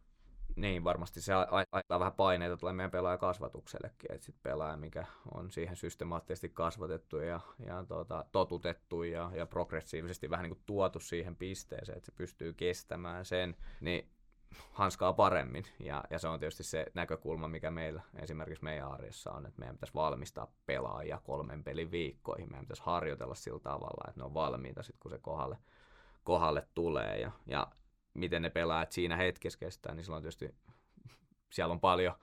Niin, varmasti se aiheuttaa vähän paineita tulee meidän pelaajakasvatuksellekin, että sitten pelaaja, mikä on siihen systemaattisesti kasvatettu ja totutettu ja progressiivisesti vähän niin kuin tuotu siihen pisteeseen, että se pystyy kestämään sen, niin hanskaa paremmin. Ja se on tietysti se näkökulma, mikä meillä esimerkiksi meidän arjessa on, että meidän pitäisi valmistaa pelaajia 3 pelin viikkoihin. Meidän pitäisi harjoitella sillä tavalla, että ne on valmiita sitten, kun se kohdalle tulee ja miten ne pelaajat siinä hetkessä kestää, niin silloin tietysti siellä on paljon,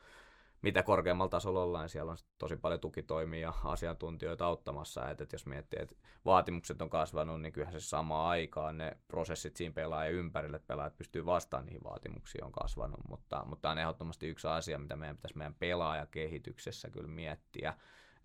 mitä korkeammalla tasolla ollaan, siellä on tosi paljon tukitoimia ja asiantuntijoita auttamassa, että jos miettii, että vaatimukset on kasvanut, niin kyllähän se samaan aikaan ne prosessit siinä pelaajan ympärille, että pelaajat pystyy vastaan niihin vaatimuksiin, on kasvanut, mutta tämä on ehdottomasti yksi asia, mitä meidän pitäisi meidän pelaajakehityksessä kyllä miettiä,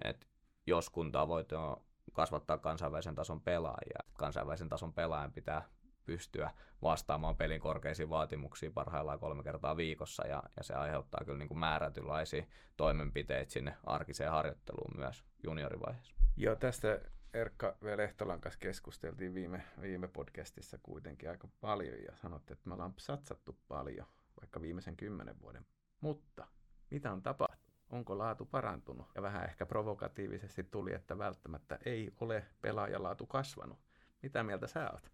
että jos kun tavoite on kasvattaa kansainvälisen tason pelaajia. Kansainvälisen tason pelaajan pitää pystyä vastaamaan pelin korkeisiin vaatimuksiin parhaillaan 3 kertaa viikossa, ja se aiheuttaa kyllä niin kuin määrätynlaisia toimenpiteitä sinne arkiseen harjoitteluun myös juniorivaiheessa. Joo, tästä Erkka V. Lehtolan kanssa keskusteltiin viime podcastissa kuitenkin aika paljon, ja sanotte, että me ollaan satsattu paljon, vaikka viimeisen 10 vuoden. Mutta mitä on tapahtunut? Onko laatu parantunut? Ja vähän ehkä provokatiivisesti tuli, että välttämättä ei ole pelaajalaatu kasvanut. Mitä mieltä sä oot?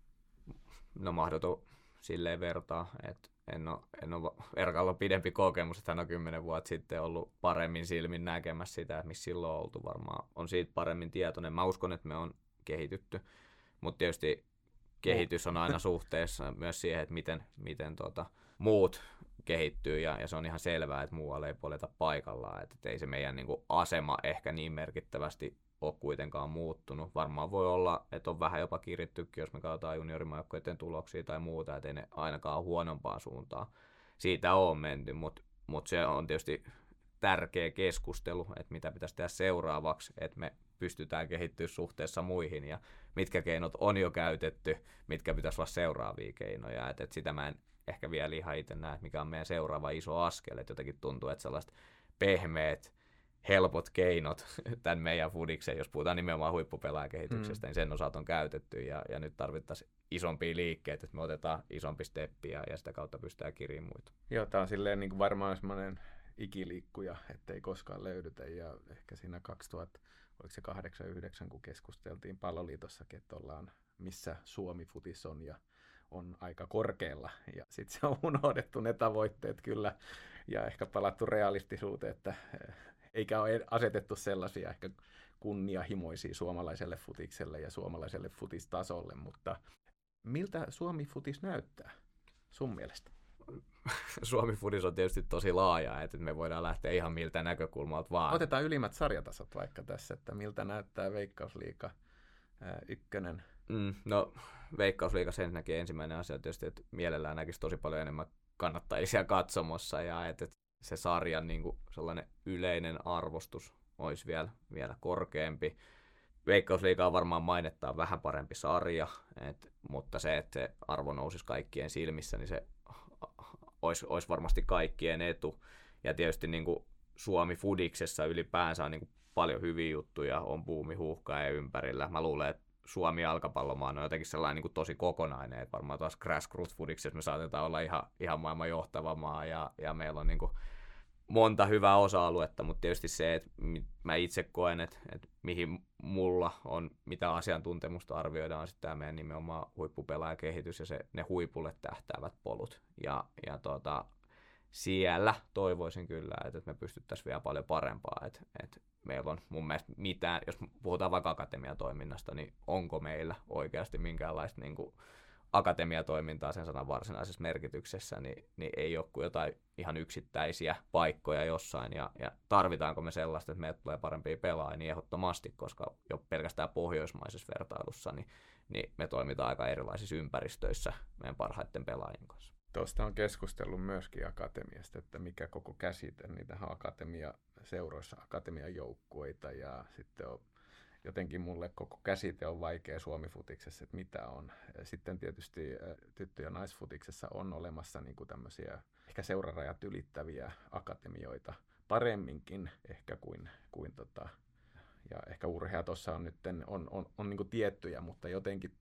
No mahdoton silleen vertaa, että en ole Erkalla pidempi kokemus, että hän on 10 vuotta sitten ollut paremmin silmin näkemässä sitä, missä silloin on oltu varmaan. On siitä paremmin tietoinen. Mä uskon, että me on kehitytty, mutta tietysti kehitys on aina suhteessa myös siihen, että miten muut kehittyy, ja se on ihan selvää, että muualla ei poljeta paikallaan, että ei se meidän niin kuin asema ehkä niin merkittävästi ole kuitenkaan muuttunut. Varmaan voi olla, että on vähän jopa kirittykin, jos me katsotaan juniorimajoukkoiden tuloksia tai muuta, ettei ne ainakaan huonompaan suuntaan siitä on menty, mutta Mutta se on tietysti tärkeä keskustelu, että mitä pitäisi tehdä seuraavaksi, että me pystytään kehittyä suhteessa muihin ja mitkä keinot on jo käytetty, mitkä pitäisi olla seuraavia keinoja. Et sitä mä en ehkä vielä ihan itse näe, mikä on meidän seuraava iso askel. Et jotenkin tuntuu, että sellaiset pehmeät, helpot keinot tämän meidän fudikseen, jos puhutaan nimenomaan huippupelaajakehityksestä, niin sen osat on käytetty ja nyt tarvittaisiin isompia liikkeitä, että me otetaan isompi steppi ja sitä kautta pystytään kirjaamaan muita. Joo, tämä on silleen niin kuin varmaan semmoinen ikiliikkuja, ettei koskaan löydytä ja ehkä siinä 2008-2009, kun keskusteltiin Palloliitossakin, että ollaan missä Suomi-futis on ja on aika korkealla ja sitten se on unohdettu ne tavoitteet kyllä ja ehkä palattu realistisuuteen, että eikä ole asetettu sellaisia ehkä kunnianhimoisia suomalaiselle futikselle ja suomalaiselle futistasolle, mutta miltä Suomi-futis näyttää sun mielestä? Suomi-futis on tietysti tosi laaja, että me voidaan lähteä ihan miltä näkökulmalta vaan. Otetaan ylimmät sarjatasot vaikka tässä, että miltä näyttää Veikkausliiga 1. No Veikkausliigassa ensinnäkin ensimmäinen asia on tietysti, että mielellään näkisi tosi paljon enemmän kannattajia katsomossa ja että se sarjan niin kuin sellainen yleinen arvostus olisi vielä korkeampi. Veikkausliiga on varmaan mainettaan vähän parempi sarja, mutta se, että se arvo nousisi kaikkien silmissä, niin se olisi varmasti kaikkien etu. Ja tietysti niin kuin Suomi-fudiksessa ylipäänsä on niin kuin paljon hyviä juttuja, on buumi Huuhkajien ympärillä. Mä luulen, että Suomi-jalkapallomaan on jotenkin sellainen niin kuin tosi kokonainen, että varmaan taas grassroots-fudiksessa me saatetaan olla ihan maailman johtava maa ja meillä on niin kuin monta hyvää osa-aluetta, mutta tietysti se, että mä itse koen, että mihin mulla on, mitä asiantuntemusta arvioidaan, on sitten tämä meidän nimenomaan huippupelaajakehitys ja ne huipulle tähtäävät polut. Ja siellä toivoisin kyllä, että me pystyttäisiin vielä paljon parempaa. Että meillä on mun mielestä mitään, jos puhutaan vaikka akatemiatoiminnasta, niin onko meillä oikeasti minkäänlaista niin kuin akatemiatoimintaa sen sanan varsinaisessa merkityksessä, niin ei ole kuin jotain ihan yksittäisiä paikkoja jossain. Ja tarvitaanko me sellaista, että meille tulee parempia pelaajia, niin ehdottomasti, koska jo pelkästään pohjoismaisessa vertailussa, niin me toimitaan aika erilaisissa ympäristöissä meidän parhaiten pelaajien kanssa. Tuosta on keskustellut myöskin akatemiasta, että mikä koko käsite, niitä on akatemiaseuroissa akatemiajoukkueita ja sitten on jotenkin mulle koko käsite on vaikea Suomi-futiksessa, että mitä on. Sitten tietysti tyttö- ja naisfutiksessa on olemassa niin kuin tämmöisiä ehkä seurarajat ylittäviä akatemioita paremminkin ehkä kuin ja ehkä urhea tuossa on nyt on niin kuin tiettyjä, mutta jotenkin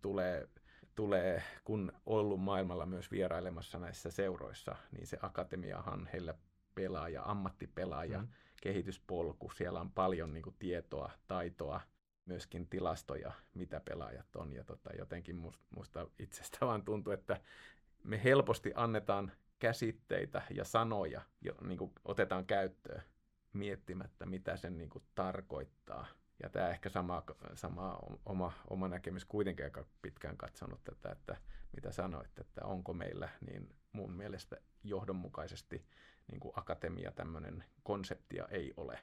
tulee, kun ollut maailmalla myös vierailemassa näissä seuroissa, niin se akatemiahan heillä pelaaja, ammattipelaaja, kehityspolku. Siellä on paljon niin kuin tietoa, taitoa, myöskin tilastoja, mitä pelaajat on. Ja jotenkin musta itsestä vaan tuntuu, että me helposti annetaan käsitteitä ja sanoja, niin kuin otetaan käyttöön miettimättä, mitä sen niin kuin tarkoittaa. Ja tämä ehkä sama oma näkemys kuitenkin aika pitkään katsonut tätä, että mitä sanoit, että onko meillä niin mun mielestä johdonmukaisesti niin kuin akatemia tämmöinen konseptia ei ole.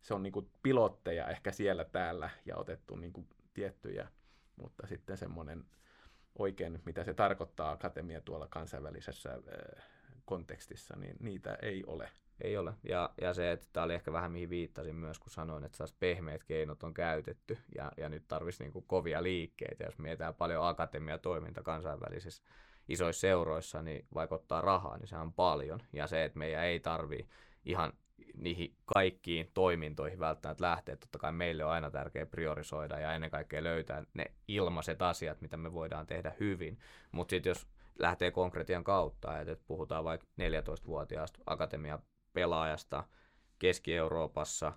Se on niin kuin pilotteja ehkä siellä täällä ja otettu niin kuin tiettyjä, mutta sitten semmoinen oikein, mitä se tarkoittaa akatemia tuolla kansainvälisessä kontekstissa, niin niitä ei ole. Ei ole. Ja se, että tämä oli ehkä vähän mihin viittasin myös, kun sanoin, että pehmeät keinot on käytetty ja nyt tarvitsisi niin kuin kovia liikkeitä. Jos mietitään paljon akatemiatoiminta kansainvälisissä isoissa seuroissa, niin vaikuttaa rahaa, niin se on paljon. Ja se, että meidän ei tarvitse ihan niihin kaikkiin toimintoihin välttämättä lähteä. Totta kai meille on aina tärkeää priorisoida ja ennen kaikkea löytää ne ilmaiset asiat, mitä me voidaan tehdä hyvin. Mutta sitten jos lähtee konkretian kautta, että puhutaan vaikka 14-vuotiaasta akatemiapelaajasta Keski-Euroopassa,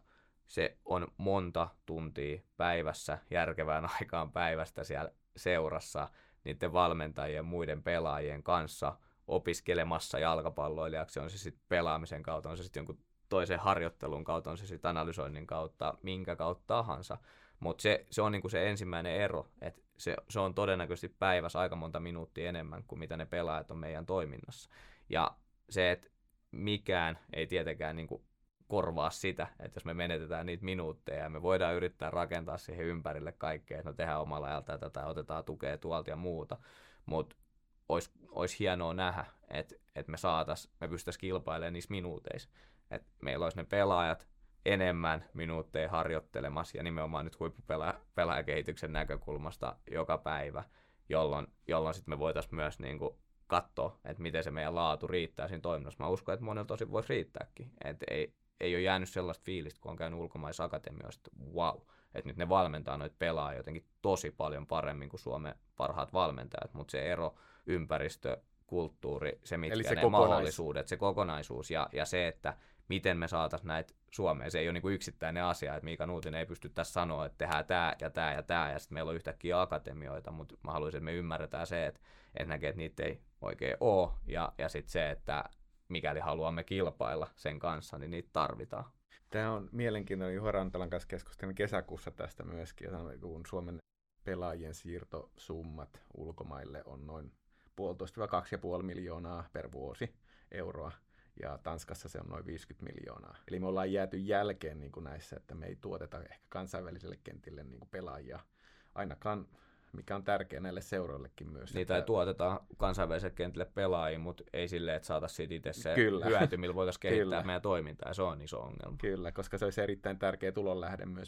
se on monta tuntia päivässä, järkevään aikaan päivästä siellä seurassa niiden valmentajien ja muiden pelaajien kanssa opiskelemassa jalkapalloilijaksi, on se sitten pelaamisen kautta, on se sitten jonkun toisen harjoittelun kautta, on se sitten analysoinnin kautta, minkä kautta tahansa. Mutta se on niinku se ensimmäinen ero, että se on todennäköisesti päivässä aika monta minuuttia enemmän kuin mitä ne pelaajat on meidän toiminnassa. Ja se, että mikään ei tietenkään niinku korvaa sitä, että jos me menetetään niitä minuutteja ja me voidaan yrittää rakentaa siihen ympärille kaikkea, että no tehdään omalla ajalta tätä, otetaan tukea tuolta ja muuta, mutta olisi hienoa nähdä, että että me pystyisimme kilpailemaan niissä minuuteissa. Että meillä olisi ne pelaajat enemmän minuutteja harjoittelemassa ja nimenomaan nyt huippupelaajakehityksen näkökulmasta joka päivä, jolloin sitten me voitaisiin myös niin kuin katsoa, että miten se meidän laatu riittää siinä toiminnassa. Mä uskon, että monella tosin voisi riittääkin. Että ei ole jäänyt sellaista fiilistä, kun on käynyt ulkomaissa akatemioista, että wow, että nyt ne valmentaa noita pelaajia jotenkin tosi paljon paremmin kuin Suomen parhaat valmentajat, mutta se ero, ympäristö, kulttuuri, se mitkä se ne mahdollisuudet, se kokonaisuus ja se, että miten me saataisiin näitä Suomeen. Se ei ole niin kuin yksittäinen asia, että Miika Nuutinen ei pysty tässä sanoa, että tehdään tämä ja tämä ja tämä, ja sitten meillä on yhtäkkiä akatemioita, mutta mä haluaisin, että me ymmärretään se, että näkee, että niitä ei oikein ole, ja sitten se, että mikäli haluamme kilpailla sen kanssa, niin niitä tarvitaan. Tämä on mielenkiintoinen. Juha Rantalan kanssa keskustelin kesäkuussa tästä myöskin, kun Suomen pelaajien siirtosummat ulkomaille on noin 1,5–2,5 miljoonaa per vuosi euroa, ja Tanskassa se on noin 50 miljoonaa. Eli me ollaan jääty jälkeen niin kuin näissä, että me ei tuoteta ehkä kansainväliselle kentille niin kuin pelaajia ainakaan, mikä on tärkeää näille seuroillekin myös. Niitä ei tuoteta kansainväliselle kentille pelaajia, mutta ei silleen, että saataisiin siitä itse se hyöty, millä voitaisiin kehittää meidän toimintaa, ja se on iso ongelma. Kyllä, koska se olisi erittäin tärkeä tulonlähde myös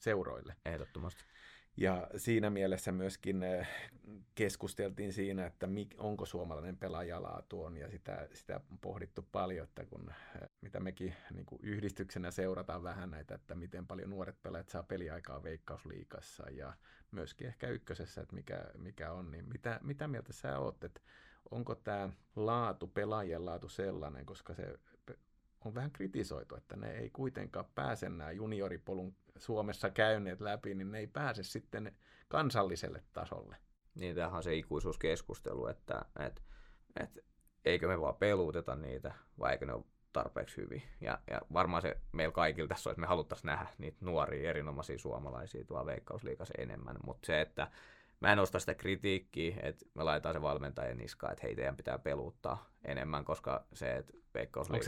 seuroille. Ehdottomasti. Ja siinä mielessä myöskin keskusteltiin siinä, että onko suomalainen pelaajalaatua, ja sitä on pohdittu paljon, että kun, mitä mekin niin kuin yhdistyksenä seurataan vähän näitä, että miten paljon nuoret pelaajat saa peliaikaa Veikkausliigassa ja myöskin ehkä ykkösessä, että mikä on, niin mitä mieltä sä oot, että onko tämä laatu, pelaajien laatu sellainen, koska se on vähän kritisoitu, että ne ei kuitenkaan pääse nämä junioripolun Suomessa käyneet läpi, niin ne ei pääse sitten kansalliselle tasolle. Niin, tämähän on se ikuisuuskeskustelu, että eikö me vaan peluuteta niitä, vai eikö ne ole tarpeeksi hyviä. Ja varmaan se meillä kaikilla tässä on, että me haluttaisiin nähdä niitä nuoria, erinomaisia suomalaisia tuolla Veikkausliigassa enemmän, mutta se, että mä en osta sitä kritiikkiä, että me laitetaan se valmentajien niskaan, että hei, teidän pitää peluuttaa enemmän, koska se, että Veikkausliiga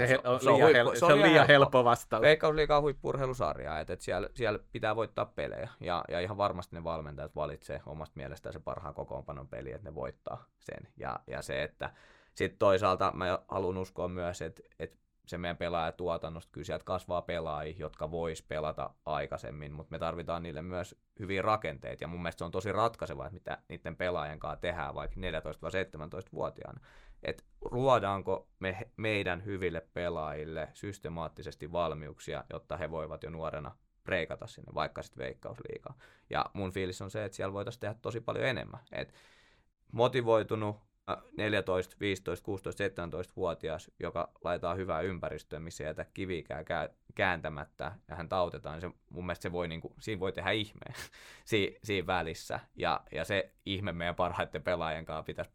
se on liian helppo vastaus. Veikkausliiga on huippu-urheilusarja, että siellä pitää voittaa pelejä. Ja ihan varmasti ne valmentajat valitsee omasta mielestään se parhaan kokoonpanon peli, että ne voittaa sen. Ja se, että sitten toisaalta mä haluan uskoa myös, että se meidän pelaajatuotannosta, kyllä sieltä kasvaa pelaajia, jotka vois pelata aikaisemmin, mutta me tarvitaan niille myös hyviä rakenteita, ja mun mielestä se on tosi ratkaisevaa, että mitä niiden pelaajan kanssa tehdään vaikka 14–17-vuotiaana. Että luodaanko meidän hyville pelaajille systemaattisesti valmiuksia, jotta he voivat jo nuorena breikata sinne, vaikka sitten Veikkausliigaan. Ja mun fiilis on se, että siellä voitaisiin tehdä tosi paljon enemmän. Et motivoitunut 14, 15, 16, 17-vuotias, joka laitetaan hyvää ympäristöä, missä ei jätä kivikään kääntämättä ja hän tautetaan, niin se, mun mielestä se voi, niin kuin, siinä voi tehdä ihmeen siinä välissä. Ja se ihme meidän parhaiten pelaajien kanssa pitäisi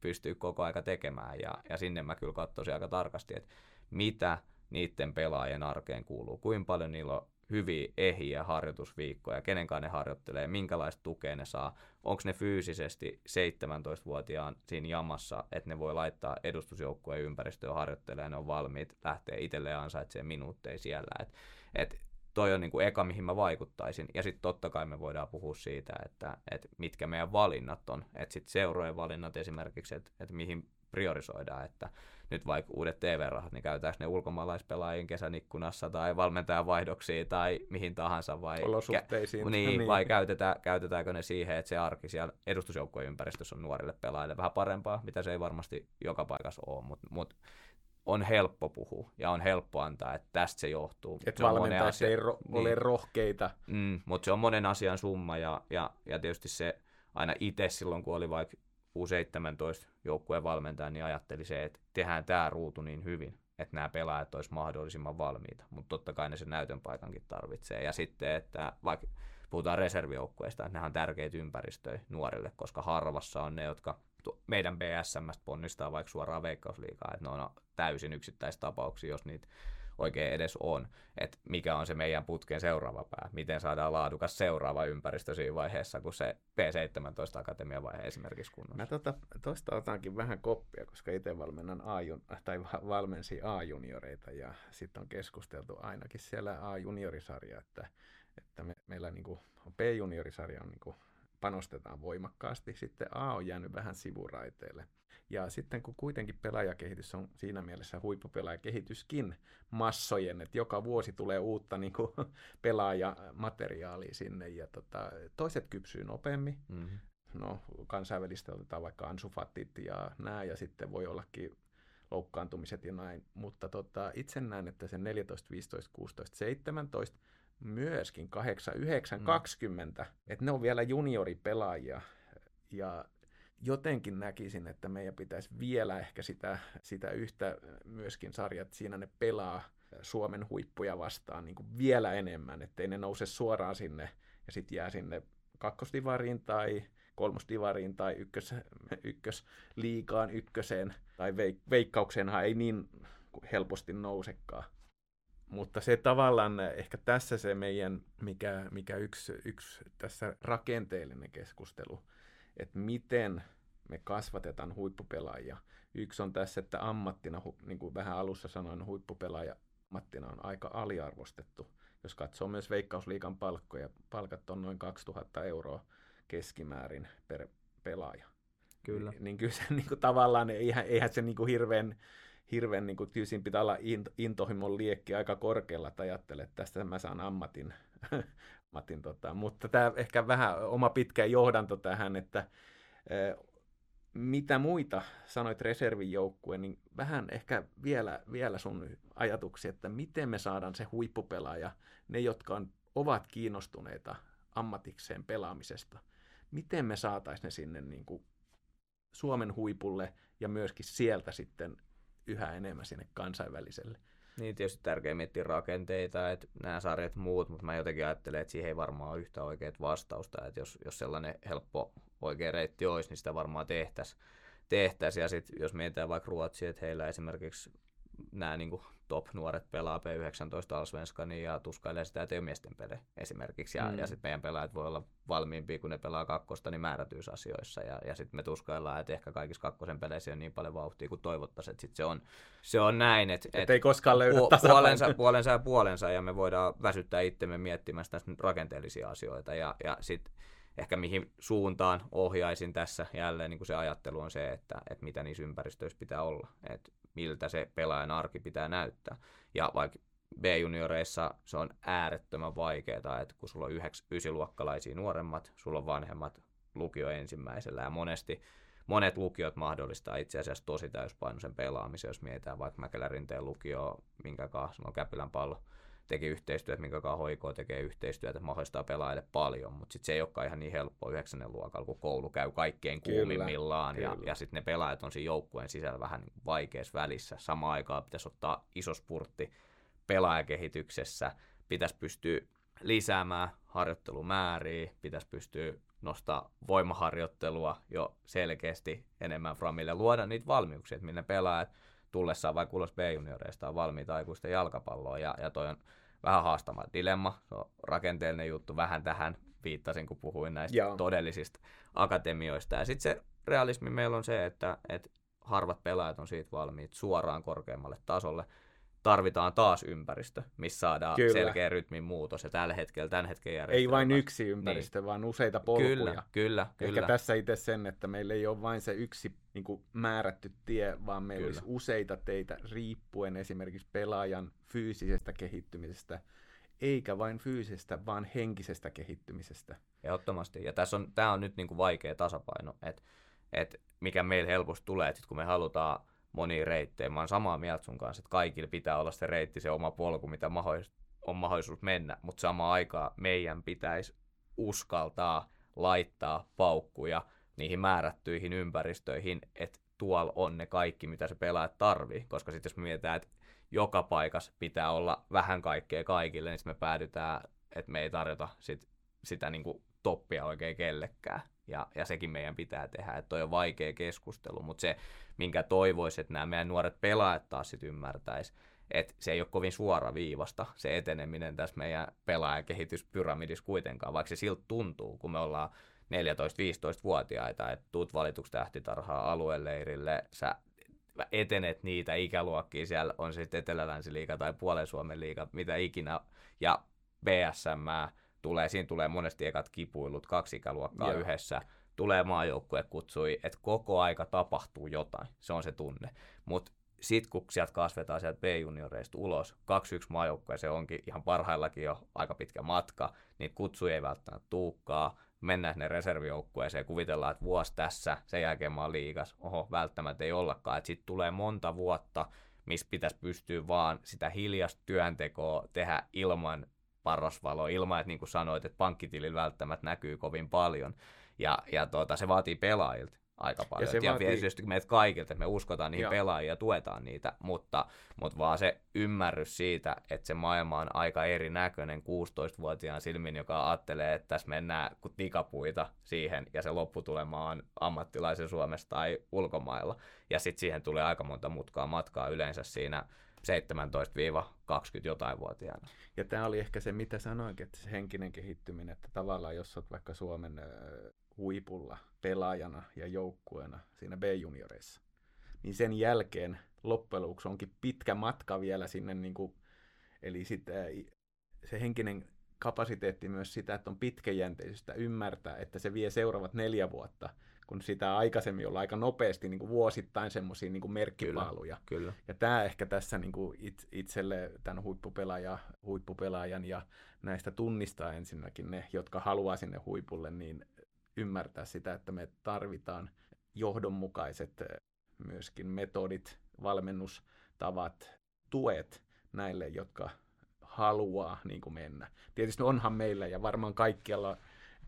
pystyä koko aika tekemään. Ja sinne mä kyllä katsoisin aika tarkasti, että mitä niiden pelaajien arkeen kuuluu, kuinka paljon niillä on hyviä, ehiä harjoitusviikkoja, kenenkaan ne harjoittelee, minkälaista tukea ne saa, onko ne fyysisesti 17-vuotiaan siinä jamassa, että ne voi laittaa edustusjoukkueen ympäristöön harjoittelemaan ja ne on valmiit lähteä itselleen ansaitsemaan minuutteja siellä. Et toi on niinku eka, mihin mä vaikuttaisin. Ja sitten totta kai me voidaan puhua siitä, että mitkä meidän valinnat on. Että sitten seurojen valinnat esimerkiksi, että mihin priorisoidaan, että nyt vaikka uudet TV-rahat, niin käytetäänkö ne ulkomaalaispelaajien kesän ikkunassa tai valmentajan vaihdoksiin tai mihin tahansa, vai käytetäänkö ne siihen, että se arki siellä edustusjoukkojen ympäristössä on nuorille pelaajille vähän parempaa, mitä se ei varmasti joka paikassa ole, mutta on helppo puhua ja on helppo antaa, että tästä se johtuu. Että valmentajat ei ole rohkeita. Mutta se on monen asian summa ja tietysti se aina itse silloin, kun oli vaikka U17-joukkueen valmentaja, niin ajatteli se, että tehdään tämä ruutu niin hyvin, että nämä pelaajat olisi mahdollisimman valmiita, mutta totta kai ne sen näytön paikankin tarvitsee. Ja sitten, että vaikka puhutaan reservijoukkueista, että nämä on tärkeitä ympäristöjä nuorille, koska harvassa on ne, jotka meidän BSM:stä ponnistaa vaikka suoraan Veikkausliigaan, että ne on täysin yksittäistapauksia, jos niitä oikein edes on, että mikä on se meidän putkeen seuraava pää, miten saadaan laadukas seuraava ympäristö siinä vaiheessa, kun se P17-akatemian vaihe esimerkiksi kunnossa. Mä tuosta otankin vähän koppia, koska itse valmensin A-junioreita, ja sitten on keskusteltu ainakin siellä A-juniorisarja, että meillä niinku B-juniorisarja on, niinku panostetaan voimakkaasti, sitten A on jäänyt vähän sivuraiteille. Ja sitten kun kuitenkin pelaajakehitys on siinä mielessä huippupelaajakehityskin massojen, että joka vuosi tulee uutta niin kuin, pelaajamateriaalia sinne ja toiset kypsyy nopeammin. Mm-hmm. No kansainvälistä otetaan vaikka ansufatit ja nää ja sitten voi ollakin loukkaantumiset ja näin, mutta itse näen, että sen 14, 15, 16, 17, myöskin 8, 9, 20, että ne on vielä junioripelaajia ja jotenkin näkisin, että meidän pitäisi vielä ehkä sitä yhtä myöskin sarjaa, että siinä ne pelaa Suomen huippuja vastaan niin kuin vielä enemmän, ettei ne nouse suoraan sinne ja sitten jää sinne kakkosdivariin tai kolmosdivariin tai ykkösliigaan, ykköseen tai veikkaukseenhan ei niin helposti nousekaan. Mutta se tavallaan ehkä tässä se meidän, mikä yksi tässä rakenteellinen keskustelu, että miten me kasvatetaan huippupelaajia. Yksi on tässä, että ammattina, niin kuin vähän alussa sanoin, huippupelaaja ammattina on aika aliarvostettu. Jos katsoo myös Veikkausliigan palkkoja, palkat on noin 2 000 euroa keskimäärin per pelaaja. Kyllä. Niin kyllä se niin kuin, tavallaan eihän se niin kuin, hirveän niin kuin, tyysin pitää olla intohimon liekki aika korkealla, että ajattelee, että tästä mä saan ammatin mutta tämä ehkä vähän oma pitkä johdanto tähän, että mitä muita sanoit reservin joukkueen, niin vähän ehkä vielä sun ajatuksia, että miten me saadaan se huippupelaaja, ne jotka ovat kiinnostuneita ammatikseen pelaamisesta, miten me saataisiin ne sinne niin kuin Suomen huipulle ja myöskin sieltä sitten yhä enemmän sinne kansainväliselle. Niin, tietysti tärkeää miettiä rakenteita, että nämä sarjat muut, mutta mä jotenkin ajattelen, että siihen ei varmaan ole yhtä oikeat vastausta, että jos sellainen helppo oikea reitti olisi, niin sitä varmaan tehtäisiin. Ja sitten jos mietitään vaikka Ruotsia, että heillä esimerkiksi nämä niin kuin top-nuoret pelaa P19 Allsvenskania ja tuskailee sitä, että ei ole miesten pelejä esimerkiksi. Ja sitten meidän pelaajat voi olla valmiimpia, kun ne pelaa kakkosta, niin määrätyisasioissa. Ja sitten me tuskaillaan, että ehkä kaikissa kakkosen peleissä on niin paljon vauhtia kuin toivottaisiin. Sitten se on näin, että et ei koskaan löydä puolensa ja me voidaan väsyttää itsemme miettimään rakenteellisia asioita. Ja sitten ehkä mihin suuntaan ohjaisin tässä jälleen niin kuin se ajattelu on se, että mitä niissä ympäristöissä pitää olla. Et miltä se pelaajan arki pitää näyttää. Ja vaikka B-junioreissa se on äärettömän vaikeaa, että kun sulla on 9-luokkalaisia nuoremmat, sulla on vanhemmat lukio ensimmäisellä. Ja monet lukiot mahdollistaa itse asiassa tosi täyspainoisen pelaamisen, jos mietitään vaikka Mäkelärinteen lukio, minkäkaan on Käpylän pallo teki yhteistyötä, minkäkaan HJK tekee yhteistyötä, mahdollistaa pelaajille paljon, mutta sitten se ei olekaan ihan niin helppoa 9. luokalla, kun koulu käy kaikkein kuumimmillaan, ja sitten ne pelaajat on siinä joukkueen sisällä vähän vaikeassa välissä. Samaan aikaan pitäisi ottaa iso spurtti pelaajakehityksessä, pitäisi pystyä lisäämään harjoittelumääriä, pitäisi pystyä nostaa voimaharjoittelua jo selkeästi enemmän framille, luoda niitä valmiuksia, että millä pelaajat tullessaan vaikka ulos B-junioreista on valmiita aikuisten jalkapalloa, ja toi on vähän haastava dilemma, se on rakenteellinen juttu, vähän tähän viittasin, kun puhuin näistä todellisista akatemioista. Ja sitten se realismi meillä on se, että harvat pelaajat on siitä valmiit suoraan korkeammalle tasolle. Tarvitaan taas ympäristö, missä saadaan selkeä rytmin muutos, ja tämän hetken järjestelmä. Ei vain yksi ympäristö, niin, vaan useita polkuja. Kyllä. Ehkä tässä itse sen, että meillä ei ole vain se yksi niin kuin määrätty tie, vaan meillä olisi useita teitä riippuen esimerkiksi pelaajan fyysisestä kehittymisestä, eikä vain fyysisestä, vaan henkisestä kehittymisestä. Ehdottomasti, ja tämä on nyt niin kuin vaikea tasapaino, että mikä meillä helposti tulee, että kun me halutaan moniin reitteihin. Mä oon samaa mieltä sun kanssa, että kaikilla pitää olla se reitti, se oma polku, mitä on mahdollisuus mennä, mutta samaan aikaan meidän pitäisi uskaltaa laittaa paukkuja niihin määrättyihin ympäristöihin, että tuolla on ne kaikki, mitä se pelaajat tarvii, koska sitten jos me mietitään, että joka paikassa pitää olla vähän kaikkea kaikille, niin sitten me päädytään, että me ei tarjota sitä niin kuin toppia oikein kellekään. Ja sekin meidän pitää tehdä, että toi on vaikea keskustelu, mutta se, minkä toivoisi, että nämä meidän nuoret pelaajat taas sitten ymmärtäisi, että se ei ole kovin suoraviivasta se eteneminen tässä meidän pelaajakehityspyramidissa kuitenkaan, vaikka se siltä tuntuu, kun me ollaan 14-15-vuotiaita, että tuut valituksi tähtitarhaa alueleirille, sä etenet niitä ikäluokkia, siellä on se sitten Etelä-Länsiliiga tai Puolen Suomen liiga, mitä ikinä, ja BSM, siinä tulee monesti ekat kipuilut, 2 ikäluokkaa yhdessä, tulee maajoukkue kutsui, että koko aika tapahtuu jotain. Se on se tunne. Mutta sitten kun sieltä kasvetaan sieltä B-junioreista ulos, 2-1 maajoukkue, se onkin ihan parhaillakin jo aika pitkä matka, niin kutsui ei välttämättä tuukkaa. Mennään sinne reservijoukkueeseen, kuvitellaan, että vuosi tässä, sen jälkeen mä oon liigas. Oho, välttämättä ei ollakaan. Sitten tulee monta vuotta, missä pitäisi pystyä vaan sitä hiljaista työntekoa tehdä ilman parrasvaloa, ilman, että niin kuin sanoit, että pankkitilillä välttämättä näkyy kovin paljon. Ja se vaatii pelaajilta aika paljon. Ja tietysti meiltä kaikilta, että me uskotaan niihin pelaajiin ja tuetaan niitä, mutta vaan se ymmärrys siitä, että se maailma on aika erinäköinen 16-vuotiaan silmin, joka ajattelee, että tässä mennään kuin tikapuita siihen, ja se lopputulema on ammattilaisen Suomessa tai ulkomailla. Ja sitten siihen tulee aika monta mutkaa matkaa yleensä siinä 17-20 jotain vuotiaana. Ja tämä oli ehkä se, mitä sanoinkin, että se henkinen kehittyminen, että tavallaan jos olet vaikka Suomen huipulla pelaajana ja joukkueena siinä B-junioreissa, niin sen jälkeen loppujen lopuksi onkin pitkä matka vielä sinne, niin kuin, eli sitä, se henkinen kapasiteetti myös sitä, että on pitkäjänteisyyttä ymmärtää, että se vie seuraavat 4 vuotta, kun sitä aikaisemmin ollaan aika nopeasti niin kuin vuosittain semmoisia niin kuin merkkipaaluja. Kyllä. Ja tämä ehkä tässä niin kuin itselle tämän huippupelaajan ja näistä tunnistaa ensinnäkin ne, jotka haluaa sinne huipulle, niin ymmärtää sitä, että me tarvitaan johdonmukaiset myöskin metodit, valmennustavat, tuet näille, jotka haluaa niin kuin mennä. Tietysti onhan meillä ja varmaan kaikkialla,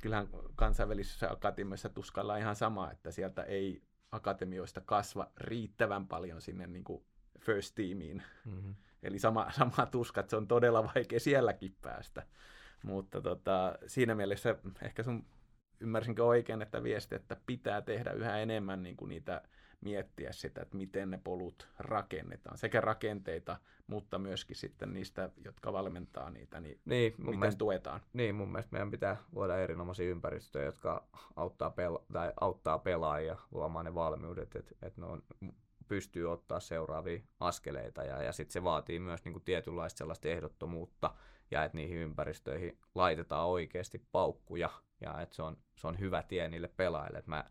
kyllähän kansainvälisissä akatemioissa tuskalla ihan sama, että sieltä ei akatemioista kasva riittävän paljon sinne niin kuin first teamiin. Mm-hmm. Eli sama tuska, se on todella vaikea sielläkin päästä. Mutta siinä mielessä ehkä sun ymmärsinkö oikein, että viesti, että pitää tehdä yhä enemmän niin kuin niitä, miettiä sitä, että miten ne polut rakennetaan, sekä rakenteita, mutta myöskin sitten niistä, jotka valmentaa niitä, niin miten tuetaan. Niin, mun mielestä meidän pitää luoda erinomaisia ympäristöjä, jotka auttaa pelaajia luomaan ne valmiudet, että ne pystyy ottaa seuraavia askeleita, ja sitten se vaatii myös niin kuin tietynlaista sellaista ehdottomuutta, ja että niihin ympäristöihin laitetaan oikeasti paukkuja, ja että se on hyvä tie niille pelaajille. Et mä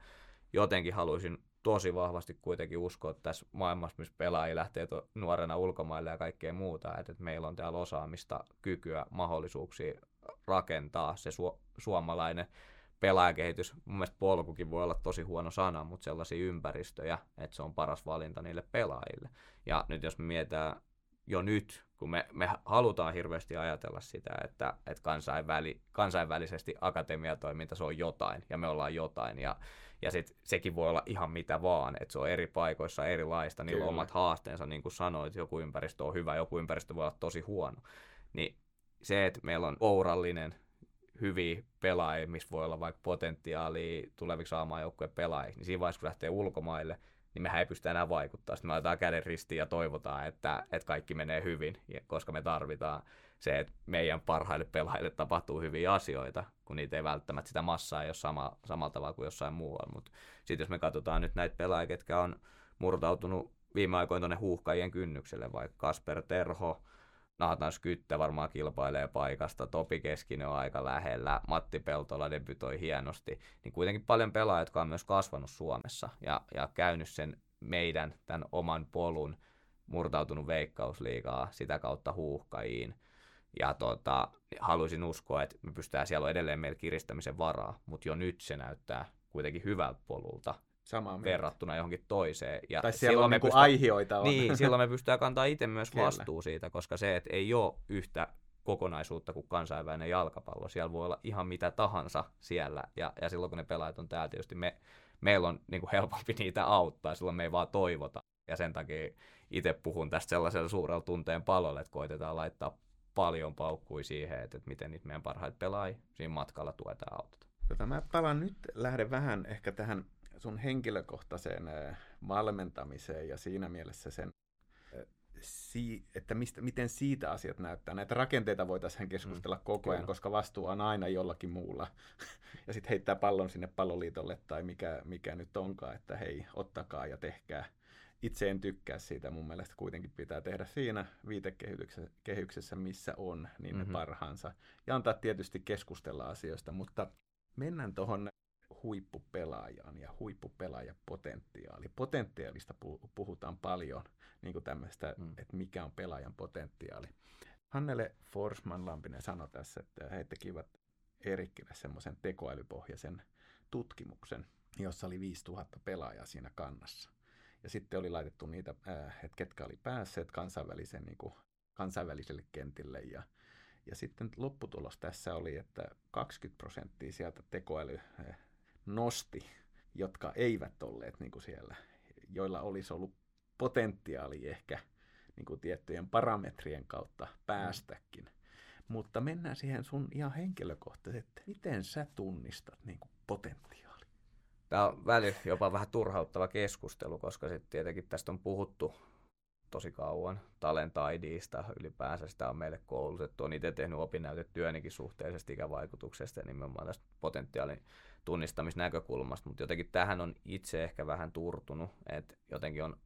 jotenkin haluaisin tosi vahvasti kuitenkin uskoa tässä maailmassa, missä pelaajia lähtee nuorena ulkomaille ja kaikkea muuta, että meillä on täällä osaamista, kykyä, mahdollisuuksia rakentaa se suomalainen pelaajakehitys. Mun mielestä polkukin voi olla tosi huono sana, mutta sellaisia ympäristöjä, että se on paras valinta niille pelaajille. Ja nyt jos me mietitään jo nyt, kun me halutaan hirveästi ajatella sitä, että kansainvälisesti akatemiatoiminta se on jotain ja me ollaan jotain, ja sitten sekin voi olla ihan mitä vaan, että se on eri paikoissa erilaista, niillä on omat haasteensa, niin kuin sanoit, joku ympäristö on hyvä, joku ympäristö voi olla tosi huono. Niin se, että meillä on kourallinen, hyviä pelaajia, missä voi olla vaikka potentiaalia tuleviksi aamajoukkueen pelaajia, niin siinä vaiheessa, kun lähtee ulkomaille, niin mehän ei pystytä enää vaikuttamaan. Sitten me laitetaan käden ristiin ja toivotaan, että kaikki menee hyvin, koska me tarvitaan se, että meidän parhaille pelaajille tapahtuu hyviä asioita, kun niitä ei välttämättä sitä massaa ei ole samalla tavalla kuin jossain muualla. Mutta sitten jos me katsotaan nyt näitä pelaajia, ketkä on murtautunut viime aikoina tuonne huuhkajien kynnykselle, vaikka Kasper Terho, Nahatanskyttä varmaan kilpailee paikasta, Topi Keskinen on aika lähellä, Matti Peltola debytoi hienosti, niin kuitenkin paljon pelaajia, jotka on myös kasvanut Suomessa ja käynyt sen meidän, tämän oman polun, murtautunut Veikkausliigaa, sitä kautta huuhkajiin. Ja haluaisin uskoa, että me pystytään, siellä on edelleen meillä kiristämisen varaa, mutta jo nyt se näyttää kuitenkin hyvältä polulta. Samaa verrattuna johonkin toiseen. Ja tai siellä on aihioita. Niin, silloin me pystytään kantaa itse myös vastuu siitä, koska se, että ei ole yhtä kokonaisuutta kuin kansainvälinen jalkapallo. Siellä voi olla ihan mitä tahansa siellä, ja silloin kun ne pelaajat on täällä, tietysti meillä on niin kuin helpompi niitä auttaa, silloin me ei vaan toivota. Ja sen takia itse puhun tästä sellaisella suurella tunteen palolla, että koitetaan laittaa paljon paukkuja siihen, että miten niitä meidän parhaat pelaajia siinä matkalla tuetaan ja autetaan. Mä palaan nyt, lähden vähän ehkä tähän sun henkilökohtaiseen valmentamiseen ja siinä mielessä sen, että miten siitä asiat näyttää. Näitä rakenteita voitaisiin keskustella koko ajan, koska vastuu on aina jollakin muulla. Ja sitten heittää pallon sinne palloliitolle tai mikä nyt onkaan, että hei, ottakaa ja tehkää. Itse en tykkää siitä. Mun mielestä kuitenkin pitää tehdä siinä viitekehyksessä, missä on, niin ne parhaansa. Ja antaa tietysti keskustella asioista, mutta mennään tuohon huippupelaajan ja huippupelaajapotentiaali. Potentiaalista puhutaan paljon, niin kuin tämmöistä, että mikä on pelaajan potentiaali. Hannele Forsman Lampinen sanoi tässä, että he tekivät Erikille semmoisen tekoälypohjaisen tutkimuksen, jossa oli 5000 pelaajaa siinä kannassa. Ja sitten oli laitettu niitä, että ketkä oli päässeet kansainväliselle kentille. Ja sitten lopputulos tässä oli, että 20% sieltä tekoäly nosti, jotka eivät olleet niin kuin siellä, joilla olisi ollut potentiaali ehkä niin kuin tiettyjen parametrien kautta päästäkin. Mutta mennään siihen sun ihan henkilökohtaisesti, että miten sä tunnistat niin kuin potentiaalia? Tämä on välillä jopa vähän turhauttava keskustelu, koska sitten tietenkin tästä on puhuttu tosi kauan. Talent ID:stä ylipäänsä sitä on meille koulutettu. On itse tehnyt opinnäytetyönikin suhteellisesti ikävaikutuksesta ja nimenomaan tästä potentiaalin tunnistamisnäkökulmasta. Mutta jotenkin tähän on itse ehkä vähän turtunut, että jotenkin on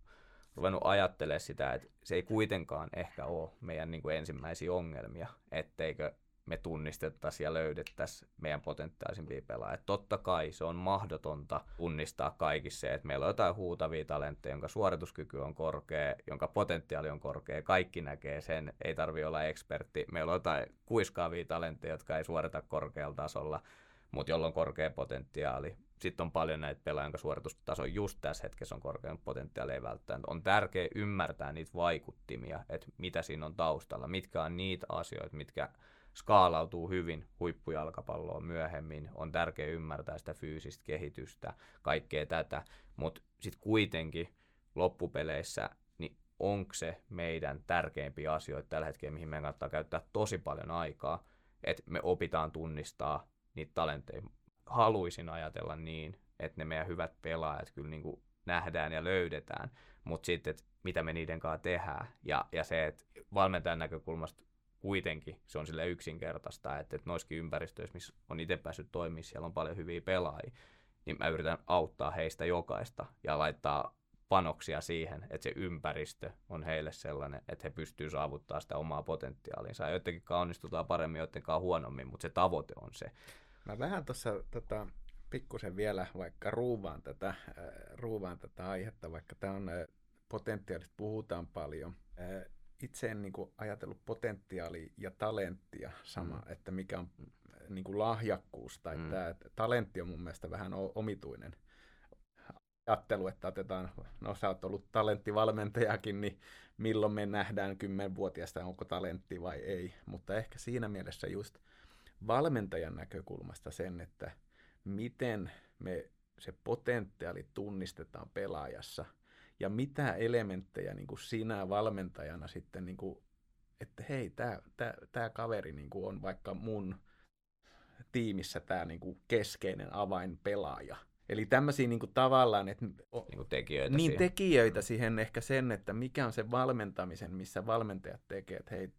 ruvennut ajattelemaan sitä, että se ei kuitenkaan ehkä ole meidän niin kuin ensimmäisiä ongelmia, etteikö me tunnistettaisiin ja löydettäisiin meidän potentiaalisimpia pelaajia. Totta kai se on mahdotonta tunnistaa kaikissa se, että meillä on jotain huutavia talentteja, jonka suorituskyky on korkea, jonka potentiaali on korkea, kaikki näkee sen, ei tarvitse olla ekspertti. Meillä on jotain kuiskaavia talentteja, jotka ei suorita korkealla tasolla, mutta jolla on korkea potentiaali. Sitten on paljon näitä pelaajia, jonka suoritustaso just tässä hetkessä on korkean, potentiaali ei välttämättä. On tärkeää ymmärtää niitä vaikuttimia, että mitä siinä on taustalla, mitkä on niitä asioita, mitkä skaalautuu hyvin huippujalkapalloon myöhemmin, on tärkeää ymmärtää sitä fyysistä kehitystä, kaikkea tätä, mutta sitten kuitenkin loppupeleissä, niin onko se meidän tärkeimpiä asioita tällä hetkellä, mihin meidän kannattaa käyttää tosi paljon aikaa, että me opitaan tunnistaa niitä talentteja. Haluaisin ajatella niin, että ne meidän hyvät pelaajat kyllä niin kuin nähdään ja löydetään, mutta sitten, että mitä me niiden kanssa tehdään, ja se, että valmentajan näkökulmasta kuitenkin se on silleen yksinkertaista, että noissakin ympäristöissä, missä on itse päässyt toimimaan, siellä on paljon hyviä pelaajia, niin mä yritän auttaa heistä jokaista ja laittaa panoksia siihen, että se ympäristö on heille sellainen, että he pystyvät saavuttamaan sitä omaa potentiaalinsa. Joidenkin onnistutaan paremmin, joidenkin huonommin, mutta se tavoite on se. Mä vähän tuossa pikkusen vielä vaikka ruuvaan tätä aihetta, vaikka tämä on potentiaalista puhutaan paljon. Itse en niin kuin ajatellut potentiaalia ja talenttia sama, että mikä on niin kuin lahjakkuus tai tämä talentti on mun mielestä vähän omituinen ajattelu, että otetaan, no sä oot ollut talenttivalmentajakin, niin milloin me nähdään 10-vuotiaasta, onko talentti vai ei, mutta ehkä siinä mielessä just valmentajan näkökulmasta sen, että miten me se potentiaali tunnistetaan pelaajassa. Ja mitä elementtejä niin kuin sinä valmentajana sitten, niin kuin, että hei, tämä kaveri niin kuin on vaikka mun tiimissä tämä niin kuin keskeinen avainpelaaja. Eli tämmöisiä niin kuin tavallaan että, niin kuin tekijöitä siihen ehkä sen, että mikä on se valmentamisen, missä valmentajat tekee. Että hei,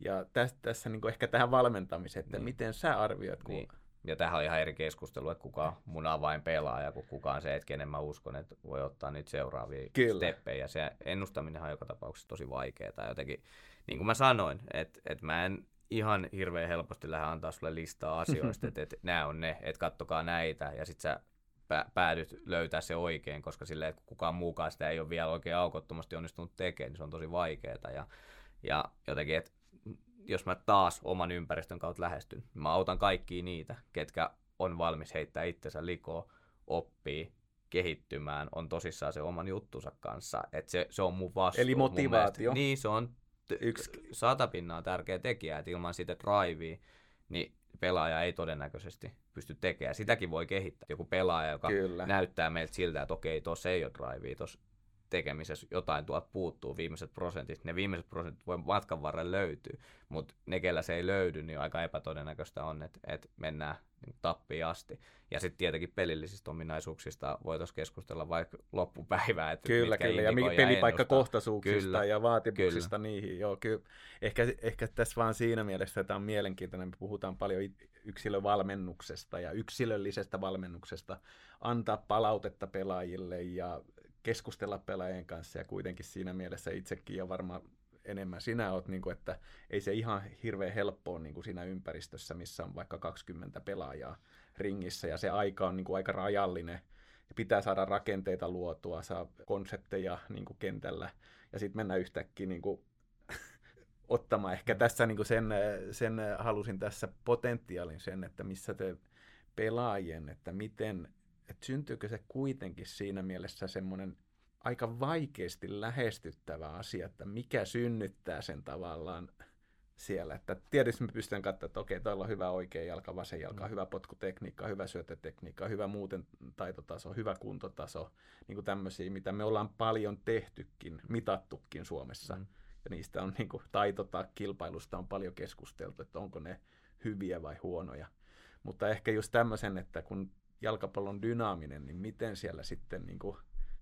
ja tässä niin kuin ehkä tähän valmentamiseen, että miten sä arvioit, kun... Ja tähän on ihan eri keskustelu, että kuka on mun avainpelaaja, kun kuka on se, että kenen mä uskon, että voi ottaa niitä seuraavia steppejä. Se ennustaminenhan on joka tapauksessa tosi vaikeaa. Tai jotenkin, niin kuin mä sanoin, että mä en ihan hirveän helposti lähde antaa sulle listaa asioista, että nämä on ne, että kattokaa näitä, ja sit sä päädyt löytää se oikein, koska silleen, että kukaan muukaan sitä ei ole vielä oikein aukottomasti onnistunut tekemään, niin se on tosi vaikeaa. Ja jotenkin, että jos mä taas oman ympäristön kautta lähestyn, mä autan kaikkia niitä, ketkä on valmis heittää itsensä likoon, oppii, kehittymään, on tosissaan se oman juttunsa kanssa. Että se on mun vastuu. Eli motivaatio. Niin, se on 100% tärkeä tekijä, että ilman sitä drivea, niin pelaaja ei todennäköisesti pysty tekemään. Sitäkin voi kehittää. Joku pelaaja, joka näyttää meiltä siltä, että okei, tuossa ei ole drivea, tuossa tekemisessä jotain tuolta puuttuu, ne viimeiset prosentit voi matkan varrella löytyä, mutta ne, kellä se ei löydy, niin aika epätodennäköistä on, että mennään tappiin asti. Ja sitten tietenkin pelillisistä ominaisuuksista voitaisiin keskustella vaikka loppupäivää. Että kyllä, ja pelipaikkakohtaisuuksista ja vaatimuksista niihin. Joo, kyllä. Ehkä tässä vaan siinä mielessä, että tämä on mielenkiintoinen, me puhutaan paljon yksilövalmennuksesta ja yksilöllisestä valmennuksesta, antaa palautetta pelaajille ja keskustella pelaajien kanssa ja kuitenkin siinä mielessä itsekin ja varmaan enemmän sinä oot, niin kuin, että ei se ihan hirveän helppoa niin kuin siinä ympäristössä, missä on vaikka 20 pelaajaa ringissä ja se aika on niin kuin aika rajallinen. Pitää saada rakenteita luotua, saa konsepteja niin kuin kentällä ja sitten mennä yhtäkkiä niin kuin ottamaan. Ehkä tässä niin kuin sen halusin tässä potentiaalin sen, että missä te pelaajien, että miten, että syntyykö se kuitenkin siinä mielessä semmoinen aika vaikeasti lähestyttävä asia, että mikä synnyttää sen tavallaan siellä. Että tietysti me pystyn katsomaan, että okei, tuolla on hyvä oikea jalka, vasen jalka, hyvä potkutekniikka, hyvä syöttötekniikka, hyvä muuten taitotaso, hyvä kuntotaso, niin kuin tämmöisiä, mitä me ollaan paljon tehtykin, mitattukin Suomessa. Ja niistä on niin kuin, kilpailusta on paljon keskusteltu, että onko ne hyviä vai huonoja. Mutta ehkä just tämmöisen, että kun jalkapallo on dynaaminen, niin miten siellä sitten, niin kuin,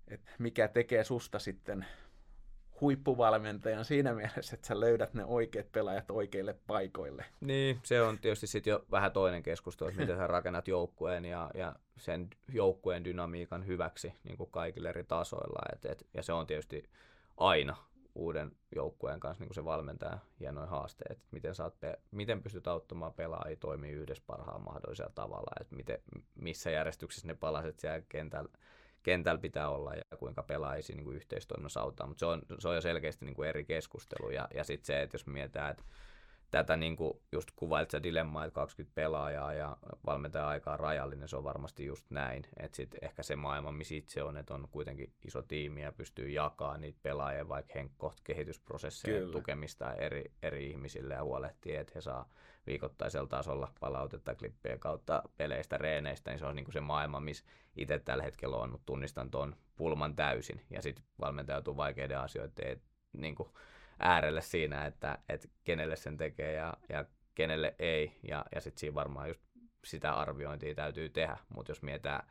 että mikä tekee susta sitten huippuvalmentajan siinä mielessä, että sä löydät ne oikeat pelaajat oikeille paikoille. Niin, se on tietysti sitten jo vähän toinen keskustelu, että miten sä rakennat joukkueen ja sen joukkueen dynamiikan hyväksi niin kuin kaikille eri tasoilla. Ja se on tietysti aina uuden joukkueen kanssa niin kuin se valmentaa hienoja haasteita, että miten pystyt auttamaan pelaajia toimii yhdessä parhaan mahdollisella tavalla, että missä järjestyksessä ne palaset siellä kentällä pitää olla ja kuinka pelaajia niin kuin yhteistoiminnassa auttaa, mutta se on jo selkeästi niin kuin eri keskustelu ja sitten se, että jos mietitään, että tätä niin kuin just kuvailit sä dilemmaa, että 20 pelaajaa ja valmentajan aikaa rajallinen, se on varmasti just näin. Että sitten ehkä se maailma, missä itse on, että on kuitenkin iso tiimi ja pystyy jakamaan niitä pelaajia vaikka henkkohta kehitysprosesseja tukemista eri ihmisille ja huolehtii, että he saa viikoittaisella tasolla palautetta klippien kautta peleistä, reeneistä, niin se on niin kuin se maailma, missä itse tällä hetkellä on, mutta tunnistan tuon pulman täysin. Ja sitten valmentaja joutuu vaikeiden asioiden niin kuin äärelle siinä, että kenelle sen tekee ja kenelle ei. Ja sitten siinä varmaan just sitä arviointia täytyy tehdä. Mutta jos mietitään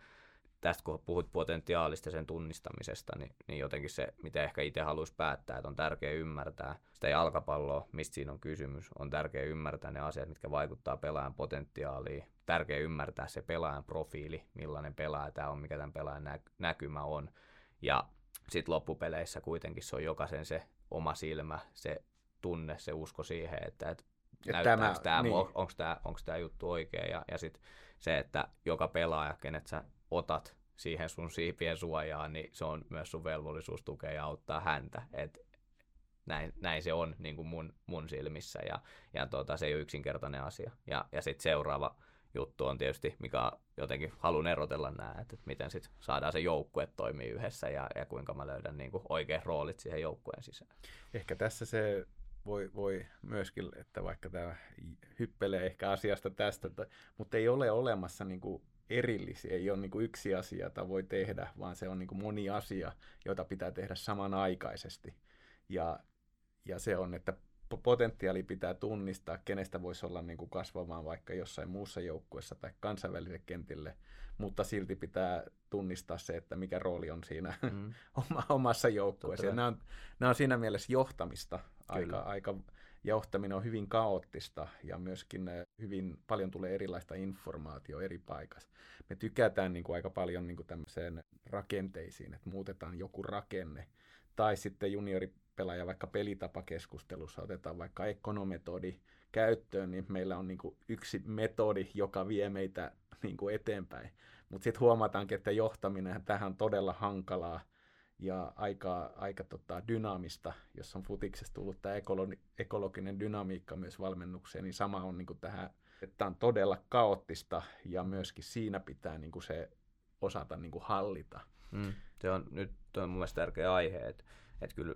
tästä, kun puhut potentiaalista sen tunnistamisesta, niin jotenkin se, mitä ehkä itse haluaisi päättää, että on tärkeää ymmärtää sitä jalkapalloa, mistä siinä on kysymys. On tärkeää ymmärtää ne asiat, mitkä vaikuttaa pelaajan potentiaaliin. Tärkeää ymmärtää se pelaajan profiili, millainen pelaaja tämä on, mikä tämän pelaajan näkymä on. Ja sitten loppupeleissä kuitenkin se on jokaisen se oma silmä, se tunne, se usko siihen, että näyttääkö tämä, niin. Onko tämä juttu oikea. Ja sitten se, että joka pelaaja, kenet sä otat siihen sun siipien suojaan, niin se on myös sun velvollisuus tukea ja auttaa häntä. Näin se on niin kuin mun silmissä ja se ei ole yksinkertainen asia. Ja sitten seuraava juttu on tietysti, mikä jotenkin haluan erotella nämä, että miten sitten saadaan se joukkue toimii yhdessä ja kuinka mä löydän niin kuin oikeat roolit siihen joukkueen sisään. Ehkä tässä se voi myöskin, että vaikka tämä hyppelee ehkä asiasta tästä, mutta ei ole olemassa niin kuin erillisiä, ei ole niin kuin yksi asia, jota voi tehdä, vaan se on niin kuin moni asia, jota pitää tehdä samanaikaisesti. Ja se on, että potentiaali pitää tunnistaa, kenestä voisi olla niin kuin kasvamaan vaikka jossain muussa joukkueessa tai kansainväliselle kentille, mutta silti pitää tunnistaa se, että mikä rooli on siinä omassa joukkueessa. Ja nämä on siinä mielessä johtamista. Johtaminen on hyvin kaoottista ja myöskin hyvin paljon tulee erilaista informaatiota eri paikassa. Me tykätään niin kuin aika paljon niin kuin tämmöiseen rakenteisiin, että muutetaan joku rakenne tai sitten junioripelaaja vaikka pelitapakeskustelussa otetaan vaikka ekonometodi käyttöön, niin meillä on niin kuin yksi metodi, joka vie meitä niin kuin eteenpäin. Mutta sitten huomataankin, että johtaminen tähän on todella hankalaa ja aika dynaamista, jos on futiksessa tullut tämä ekologinen dynamiikka myös valmennukseen, niin sama on niin kuin tähän, että on todella kaoottista ja myöskin siinä pitää niin kuin se osata niin kuin hallita. Se on mun mielestä tärkeä aihe, että kyllä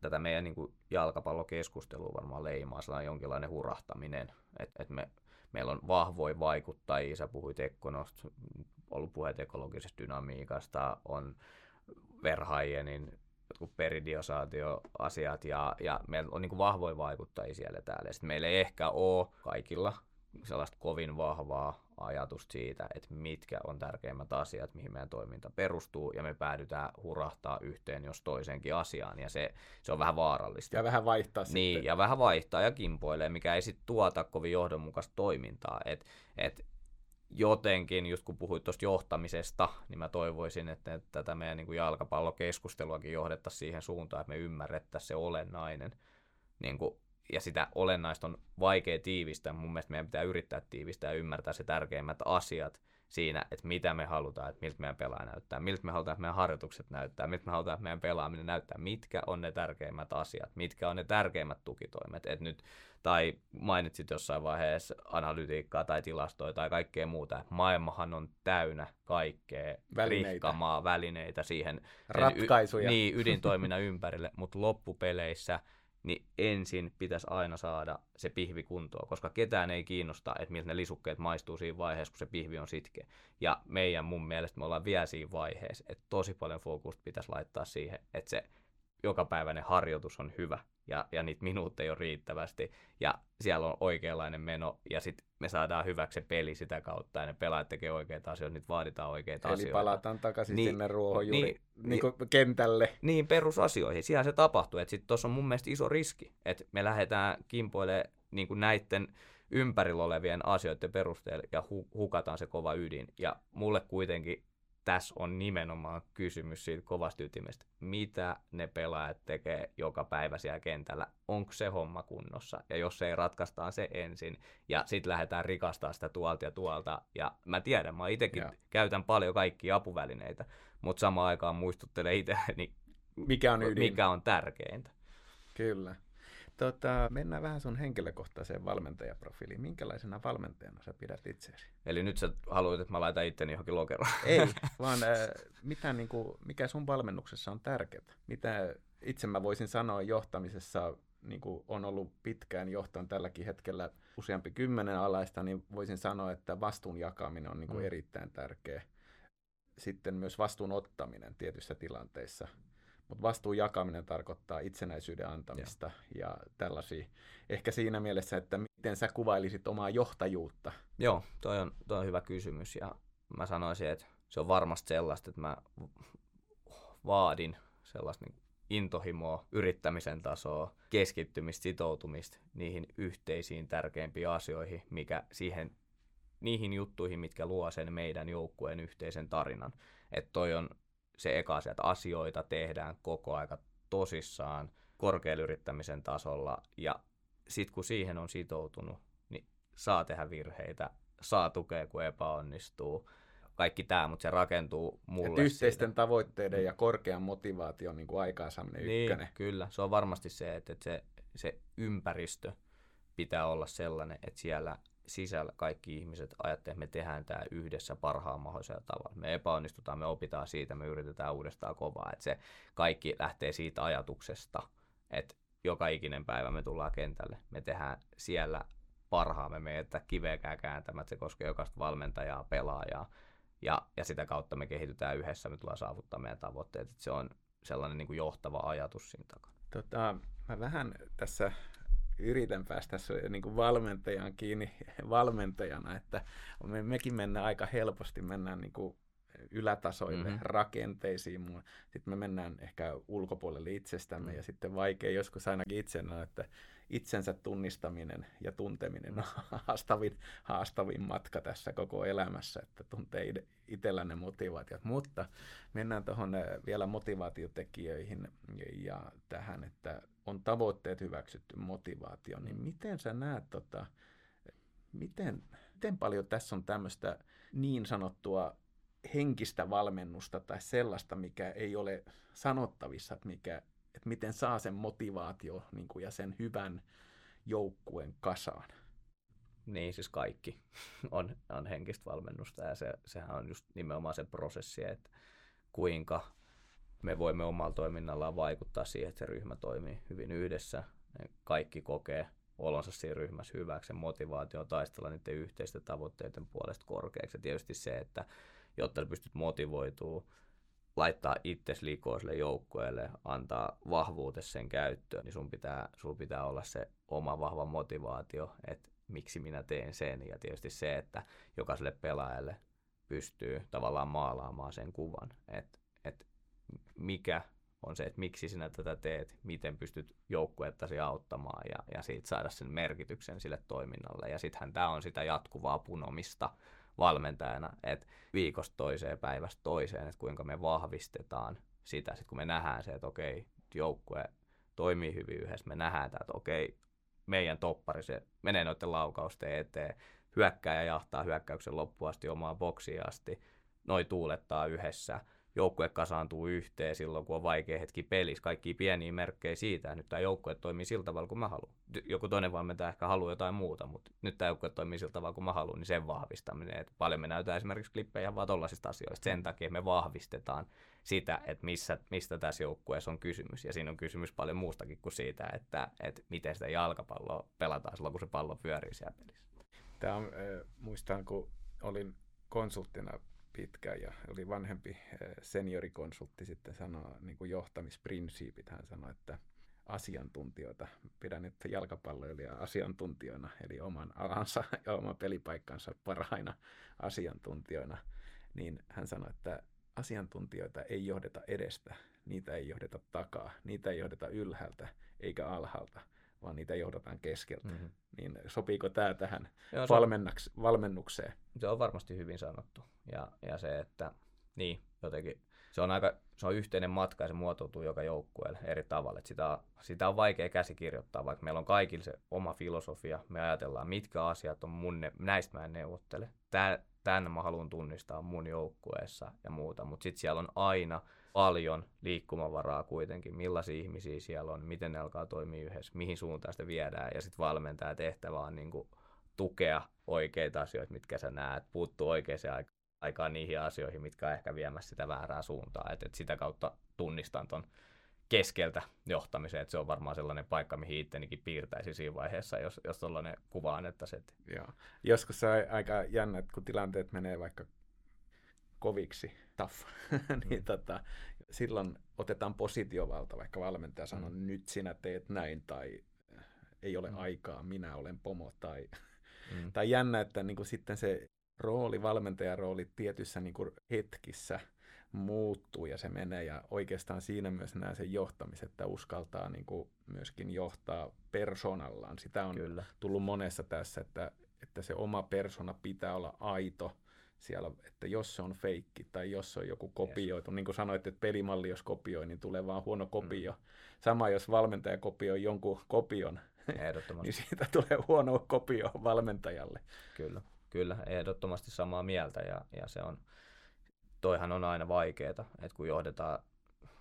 tätä meidän niin kuin jalkapallokeskustelua varmaan leimaa sellainen jonkinlainen hurahtaminen, että meillä on vahvoja vaikuttajia, sä puhuit ekonomista, ollut puheet ekologisesta dynamiikasta, on verhaajien niin jotkut peridiosaatioasiat ja meillä on niin kuin vahvoja vaikuttajia siellä täällä. Sitten meillä ei ehkä ole kaikilla sellaista kovin vahvaa ajatusta siitä, että mitkä on tärkeimmät asiat, mihin meidän toiminta perustuu, ja me päädytään hurahtaa yhteen jos toiseenkin asiaan, ja se on vähän vaarallista. Ja vähän vaihtaa sitten. Niin, ja vähän vaihtaa ja kimpoilee, mikä ei sitten tuota kovin johdonmukaista toimintaa. Jotenkin, just kun puhuit tuosta johtamisesta, niin mä toivoisin, että tätä meidän niin kuin jalkapallokeskusteluakin johdettaisiin siihen suuntaan, että me ymmärrettäisiin se olennainen niin kuin, ja sitä olennaista on vaikea tiivistää. Mun mielestä meidän pitää yrittää tiivistää ja ymmärtää se tärkeimmät asiat siinä, että mitä me halutaan, että miltä meidän pelaa näyttää, miltä me halutaan, että meidän harjoitukset näyttää, miltä me halutaan, että meidän pelaaminen näyttää, mitkä on ne tärkeimmät asiat, mitkä on ne tärkeimmät tukitoimet. Et nyt, tai mainitsit jossain vaiheessa analytiikkaa tai tilastoja tai kaikkea muuta. Maailmahan on täynnä kaikkea rihkamaa, välineitä siihen ratkaisuja. Ydintoiminnan ympärille, mutta loppupeleissä niin ensin pitäisi aina saada se pihvi kuntoon, koska ketään ei kiinnosta, että miltä ne lisukkeet maistuu siinä vaiheessa, kun se pihvi on sitkeä. Ja meidän mun mielestä me ollaan vielä siinä vaiheessa, että tosi paljon fokusta pitäisi laittaa siihen, että se jokapäiväinen harjoitus on hyvä ja niitä minuutteja on riittävästi ja siellä on oikeanlainen meno ja sitten me saadaan hyväksi peli sitä kautta ja ne pelaajat tekee oikeita asioita, nyt vaaditaan oikeita asioita. Eli palataan takaisin sinne ruohonjuuri kentälle. Niin, perusasioihin. Siellä se tapahtuu. Sitten tuossa on mun mielestä iso riski, että me lähdetään kimpoilemaan niin kuin näiden ympärillä olevien asioiden perusteella ja hukataan se kova ydin. Ja mulle kuitenkin tässä on nimenomaan kysymys siitä kovasta ytimestä. Mitä ne pelaajat tekee joka päivä siellä kentällä? Onko se homma kunnossa? Ja jos ei, ratkaistaan se ensin. Ja sitten lähdetään rikastamaan sitä tuolta ja tuolta. Ja mä tiedän, mä itsekin käytän paljon kaikkia apuvälineitä, mutta samaan aikaan muistuttelen itseäni, mikä on tärkeintä. Kyllä. Mennään vähän sun henkilökohtaiseen valmentajaprofiiliin. Minkälaisena valmentajana sä pidät itseäsi? Eli nyt sä haluat, että mä laitan itteni johonkin lokeroon. Ei, vaan mikä sun valmennuksessa on tärkeää? Mitä itse mä voisin sanoa johtamisessa, niin kuin on ollut pitkään, johtan tälläkin hetkellä useampi 10 alaista, niin voisin sanoa, että vastuun jakaminen on niin kuin erittäin tärkeä. Sitten myös vastuun ottaminen tietyissä tilanteissa. Mutta vastuun jakaminen tarkoittaa itsenäisyyden antamista ja tällaisia. Ehkä siinä mielessä, että miten sä kuvailisit omaa johtajuutta? Joo, toi on hyvä kysymys. Ja mä sanoisin, että se on varmasti sellaista, että mä vaadin sellaista niin intohimoa, yrittämisen tasoa, keskittymistä, sitoutumista niihin yhteisiin tärkeimpiin asioihin, mikä niihin juttuihin, mitkä luo sen meidän joukkueen yhteisen tarinan. Että toi on se eka asia, että asioita tehdään koko aika tosissaan korkealla yrittämisen tasolla ja sitten kun siihen on sitoutunut, niin saa tehdä virheitä, saa tukea kun epäonnistuu, kaikki tämä, mutta se rakentuu mulle. Et yhteisten tavoitteiden ja korkean motivaation niin kuin aikaansaaminen ykkönen. Kyllä, se on varmasti se, että se ympäristö pitää olla sellainen, että siellä sisällä kaikki ihmiset ajattelee, että me tehdään tämä yhdessä parhaan mahdollisella tavalla. Me epäonnistutaan, me opitaan siitä, me yritetään uudestaan kovaa. Että se kaikki lähtee siitä ajatuksesta, että joka ikinen päivä me tullaan kentälle. Me tehdään siellä parhaamme, me ei jätä kiveäkään kääntämättä, se koskee jokaista valmentajaa, pelaajaa. Ja sitä kautta me kehitytään yhdessä, me tullaan saavuttaa meidän tavoitteet. Että se on sellainen niin kuin johtava ajatus siinä takana. Mä vähän tässä yritän päästä niin valmentajan kiinni valmentajana, että mekin mennään aika helposti, mennään niin kuin ylätasoille, rakenteisiin, sitten me mennään ehkä ulkopuolelle itsestämme ja sitten vaikea joskus ainakin itsenä, että itsensä tunnistaminen ja tunteminen on haastavin matka tässä koko elämässä, että tuntee itsellä ne motivaatiot, mutta mennään tuohon vielä motivaatiotekijöihin ja tähän, että on tavoitteet hyväksytty, motivaatio, niin miten sä näet, miten paljon tässä on tämmöistä niin sanottua henkistä valmennusta tai sellaista, mikä ei ole sanottavissa, että miten saa sen motivaatio niin kuin, ja sen hyvän joukkueen kasaan? Niin, siis kaikki on henkistä valmennusta ja sehän on just nimenomaan se prosessi, että kuinka me voimme omalla toiminnallaan vaikuttaa siihen, että se ryhmä toimii hyvin yhdessä. Kaikki kokee olonsa siinä ryhmässä hyväksi. Motivaatio on taistella niiden yhteisten tavoitteiden puolesta korkeaksi. Ja tietysti se, että jotta pystyt motivoitumaan, laittaa itsesi likoon sille joukkueelle, antaa vahvuutesi sen käyttöön, niin sun pitää olla se oma vahva motivaatio, että miksi minä teen sen. Ja tietysti se, että jokaiselle pelaajalle pystyy tavallaan maalaamaan sen kuvan, että mikä on se, että miksi sinä tätä teet, miten pystyt joukkuettasi auttamaan ja siitä saada sen merkityksen sille toiminnalle. Ja sittenhän tämä on sitä jatkuvaa punomista valmentajana, että viikosta toiseen, päivästä toiseen, että kuinka me vahvistetaan sitä, sit kun me nähdään se, että okei, joukkue toimii hyvin yhdessä. Me nähdään, että okei, meidän toppari, se menee noiden laukausten eteen, hyökkää ja jahtaa hyökkäyksen loppuun asti omaa boksiin asti, noi tuulettaa yhdessä, joukkue kasaantuu yhteen silloin, kun on vaikea hetki pelissä, kaikki pieniä merkkejä siitä, nyt tämä joukkue toimii sillä tavalla, kun mä haluan. Joku toinen valmentaja ehkä haluaa jotain muuta, mutta nyt tämä joukkue toimii sillä tavalla, kun mä haluan, niin sen vahvistaminen. Et paljon me näytetään esimerkiksi klippejä vaan tollaisista asioista, sen takia me vahvistetaan sitä, että mistä tässä joukkueessa on kysymys, ja siinä on kysymys paljon muustakin kuin siitä, että miten sitä jalkapalloa pelataan silloin, kun se pallo pyörii siellä pelissä. Tämä on, muistan, kun olin konsulttina pitkään ja oli vanhempi seniorikonsultti sitten sanoi, niin kuin johtamisprinsiipit, hän sanoi, että asiantuntijoita, pidän nyt jalkapalloilija asiantuntijoina, eli oman alansa ja oman pelipaikkansa parhaina asiantuntijoina, niin hän sanoi, että asiantuntijoita ei johdeta edestä, niitä ei johdeta takaa, niitä ei johdeta ylhäältä eikä alhaalta, vaan niitä johdataan keskeltä. Mm-hmm. Niin sopiiko tämä tähän valmennukseen? Se on varmasti hyvin sanottu. Ja se, että niin, jotenkin, se on yhteinen matka ja se muotoutuu joka joukkueelle eri tavalla. Et sitä on vaikea käsikirjoittaa, vaikka meillä on kaikilla se oma filosofia. Me ajatellaan, mitkä asiat on mun, näistä mä en neuvottele. Tämän mä haluan tunnistaa mun joukkueessa ja muuta, mutta sitten siellä on aina paljon liikkumavaraa kuitenkin, millaisia ihmisiä siellä on, miten ne alkaa toimia yhdessä, mihin suuntaan sitä viedään, ja sitten valmentaja tehtävä on niin kuin tukea oikeita asioita, mitkä sä näet, puuttuu oikeaan aikaan niihin asioihin, mitkä on ehkä viemässä sitä väärää suuntaa, että et sitä kautta tunnistan ton keskeltä johtamiseen, että se on varmaan sellainen paikka, mihin ittenikin piirtäisi siinä vaiheessa, jos tollainen kuva annettaisiin. Joo. Joskus se on aika jännä, että kun tilanteet menee vaikka koviksi, tough, niin silloin otetaan positiovalta, vaikka valmentaja sanoo, nyt sinä teet näin, tai ei ole aikaa, minä olen pomo, tai jännä, että niin kuin sitten se rooli, valmentajan rooli tietyssä niin kuin hetkissä muuttuu ja se menee, ja oikeastaan siinä myös nämä sen johtamiset, että uskaltaa niin kuin myöskin johtaa persoonallaan. Sitä on tullut monessa tässä, että se oma persona pitää olla aito siellä, että jos se on feikki tai jos se on joku kopioitu, niin kuin sanoit, että pelimalli jos kopioi, niin tulee vaan huono kopio. Sama jos valmentaja kopioi jonkun kopion, niin siitä tulee huono kopio valmentajalle. Kyllä, ehdottomasti samaa mieltä, ja se on, toihan on aina vaikeeta, että kun johdetaan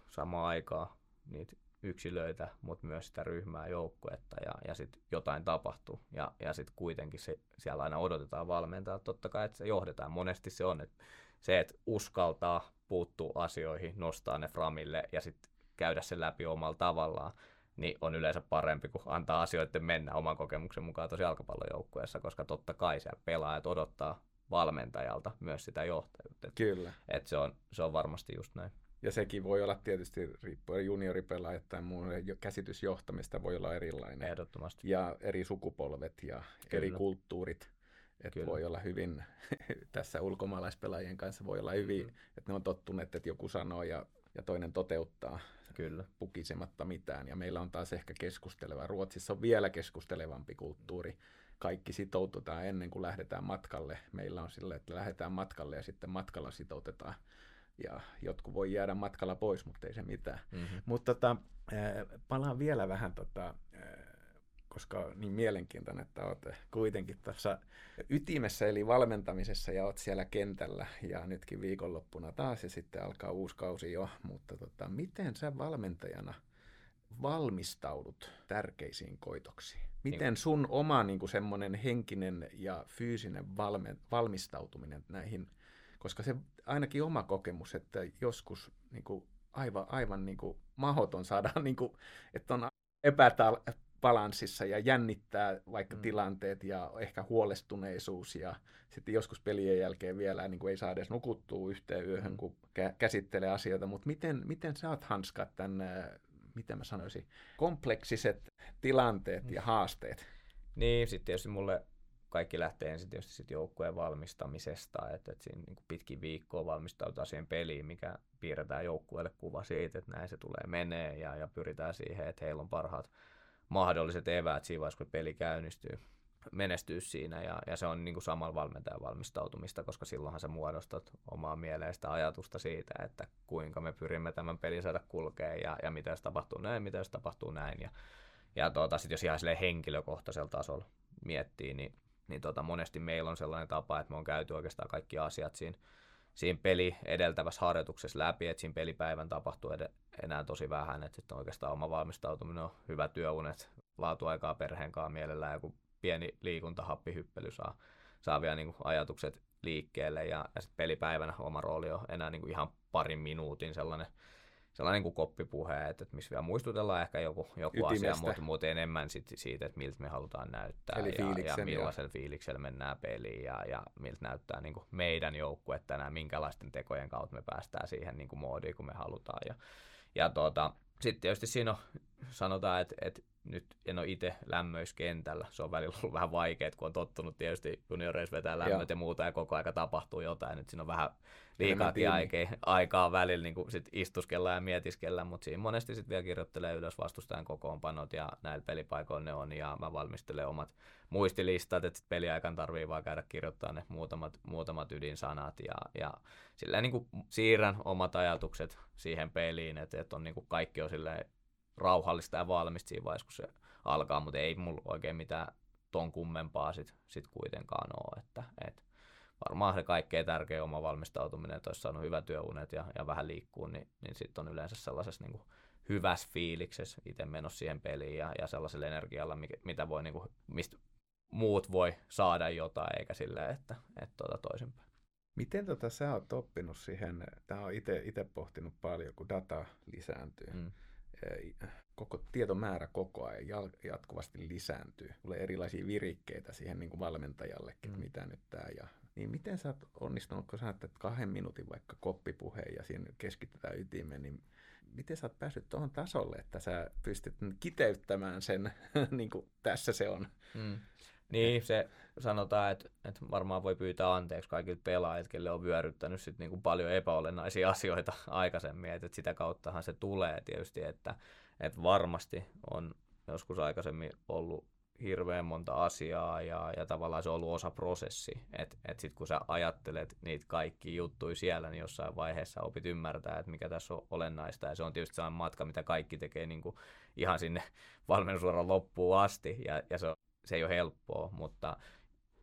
samaan aikaan niitä yksilöitä, mutta myös sitä ryhmää, joukkuetta, ja sitten jotain tapahtuu. Ja sitten kuitenkin siellä aina odotetaan valmentaa, totta kai, että se johdetaan. Monesti se on, että se, että uskaltaa puuttua asioihin, nostaa ne framille ja sitten käydä sen läpi omalla tavallaan, niin on yleensä parempi, kun antaa asioiden mennä oman kokemuksen mukaan tosi jalkapallojoukkueessa, koska totta kai siellä pelaajat odottaa valmentajalta myös sitä johtajuutta. Kyllä. Että se on varmasti just näin. Ja sekin voi olla tietysti riippuen junioripelaajat tai muun, käsitys johtamista voi olla erilainen. Ehdottomasti. Ja eri sukupolvet ja eri kulttuurit. Että voi olla hyvin, tässä ulkomaalaispelaajien kanssa voi olla hyvin, että ne on tottuneet, että joku sanoo ja toinen toteuttaa. Kyllä. Pukisematta mitään. Ja meillä on taas ehkä keskusteleva. Ruotsissa on vielä keskustelevampi kulttuuri. Kaikki sitoutetaan ennen kuin lähdetään matkalle. Meillä on sillä, että lähdetään matkalle ja sitten matkalla sitoutetaan. Ja jotkut voi jäädä matkalla pois, mutta ei se mitään. Mm-hmm. Mutta palaan vielä vähän, koska niin mielenkiintoinen, että olet kuitenkin tässä ytimessä, eli valmentamisessa, ja olet siellä kentällä, ja nytkin viikonloppuna taas, ja sitten alkaa uusi kausi jo. Mutta miten sä valmentajana valmistaudut tärkeisiin koitoksiin? Miten sun oma niin kuin semmoinen henkinen ja fyysinen valmistautuminen näihin, koska se ainakin oma kokemus, että joskus niin kuin aivan niin kuin mahdoton saada, niin kuin, että on epäbalanssissa ja jännittää vaikka tilanteet ja ehkä huolestuneisuus, ja sitten joskus pelien jälkeen vielä niin kuin ei saa edes nukuttua yhteen yöhön, kun käsittelee asioita. Mutta miten sä oot hanskat tämän, mitä mä sanoisin, kompleksiset tilanteet ja haasteet? Niin, sitten tietysti mulle kaikki lähtee ensin tietysti sit joukkueen valmistamisesta, että et siinä niinku pitkin viikkoa valmistaudutaan siihen peliin, mikä piirretään joukkueelle kuva siitä, että näin se tulee menee, ja pyritään siihen, että heillä on parhaat mahdolliset eväät siinä vaiheessa, kun peli käynnistyy. menestyä siinä, ja se on niin kuin samalla valmentajan valmistautumista, koska silloinhan sä muodostat omaa mieleen sitä ajatusta siitä, että kuinka me pyrimme tämän pelin saada kulkea, ja miten se tapahtuu näin, miten se tapahtuu näin. Ja sitten jos ihan silleen henkilökohtaisella tasolla miettii, niin monesti meillä on sellainen tapa, että me on käyty oikeastaan kaikki asiat siinä peli edeltävässä harjoituksessa läpi, että siinä pelipäivän tapahtuu enää tosi vähän, että sitten oikeastaan oma valmistautuminen on hyvä työunet, laatuaikaa perheen kanssa mielellään, joku pieni liikuntahappihyppely saa vielä niin kuin ajatukset liikkeelle, ja sitten pelipäivänä oma rooli on enää niin kuin ihan parin minuutin sellainen kuin koppipuhe, että missä vielä muistutellaan ehkä joku asia, mutta enemmän siitä, että miltä me halutaan näyttää, ja millaisella fiiliksellä mennään peliin, ja miltä näyttää niin kuin meidän joukkue tänään, minkälaisten tekojen kautta me päästään siihen niin kuin moodiin, kun me halutaan. Ja sitten tietysti siinä on, sanotaan, että nyt en ole itse lämmöiskentällä. Se on välillä ollut vähän vaikeaa, kun on tottunut tietysti junioreissa vetää lämmöt ja muuta, ja koko aika tapahtuu jotain. Nyt siinä on vähän liikaakin aikaa välillä niin kuin sit istuskellaan ja mietiskellään, mutta siinä monesti sit vielä kirjoittelee ylös vastustajan kokoonpanot, ja näillä pelipaikoilla ne on, ja mä valmistelen omat muistilistat, että peliaikaan tarvii vaan käydä kirjoittamaan ne muutamat ydinsanat, ja silleen niin kuin siirrän omat ajatukset siihen peliin, että on niin kuin kaikki on silleen rauhallista ja valmista siinä vaiheessa, kun se alkaa, mutta ei mulla oikein mitään ton kummempaa sit kuitenkaan ole. Että varmaan se kaikkein tärkein oma valmistautuminen, että olisi saanut hyvä työunet ja vähän liikkuu, niin sitten on yleensä sellaisessa niin kuin hyvässä fiiliksessä itse menossa siihen peliin, ja sellaisella energialla, mitä voi, niin kuin, mistä muut voi saada jotain, eikä silleen, että toisinpäin. Miten sä oot oppinut siihen, tää on itse pohtinut paljon, kun data lisääntyy. Koko tietomäärä koko ajan jatkuvasti lisääntyy. Tulee erilaisia virikkeitä siihen niin kuin valmentajallekin, että mitä nyt tää ja... Niin miten sä oot onnistunut, kun sä ajattelet 2 minuutin vaikka koppipuheen ja siinä keskitytään ytimeen, niin miten sä oot päässyt tuohon tasolle, että sä pystyt kiteyttämään sen, niin kuin tässä se on? Niin, se sanotaan, että varmaan voi pyytää anteeksi kaikilta pelaajilta, kelle on vyöryttänyt sit niinku paljon epäolennaisia asioita aikaisemmin, että sitä kauttahan se tulee tietysti, että varmasti on joskus aikaisemmin ollut hirveän monta asiaa, ja tavallaan se on ollut osa prosessi, että sitten kun sä ajattelet niitä kaikki juttuja siellä, niin jossain vaiheessa opit ymmärtää, että mikä tässä on olennaista, ja se on tietysti sellainen matka, mitä kaikki tekee niin kuin ihan sinne valmennusuran loppuun asti, ja se ei ole helppoa, mutta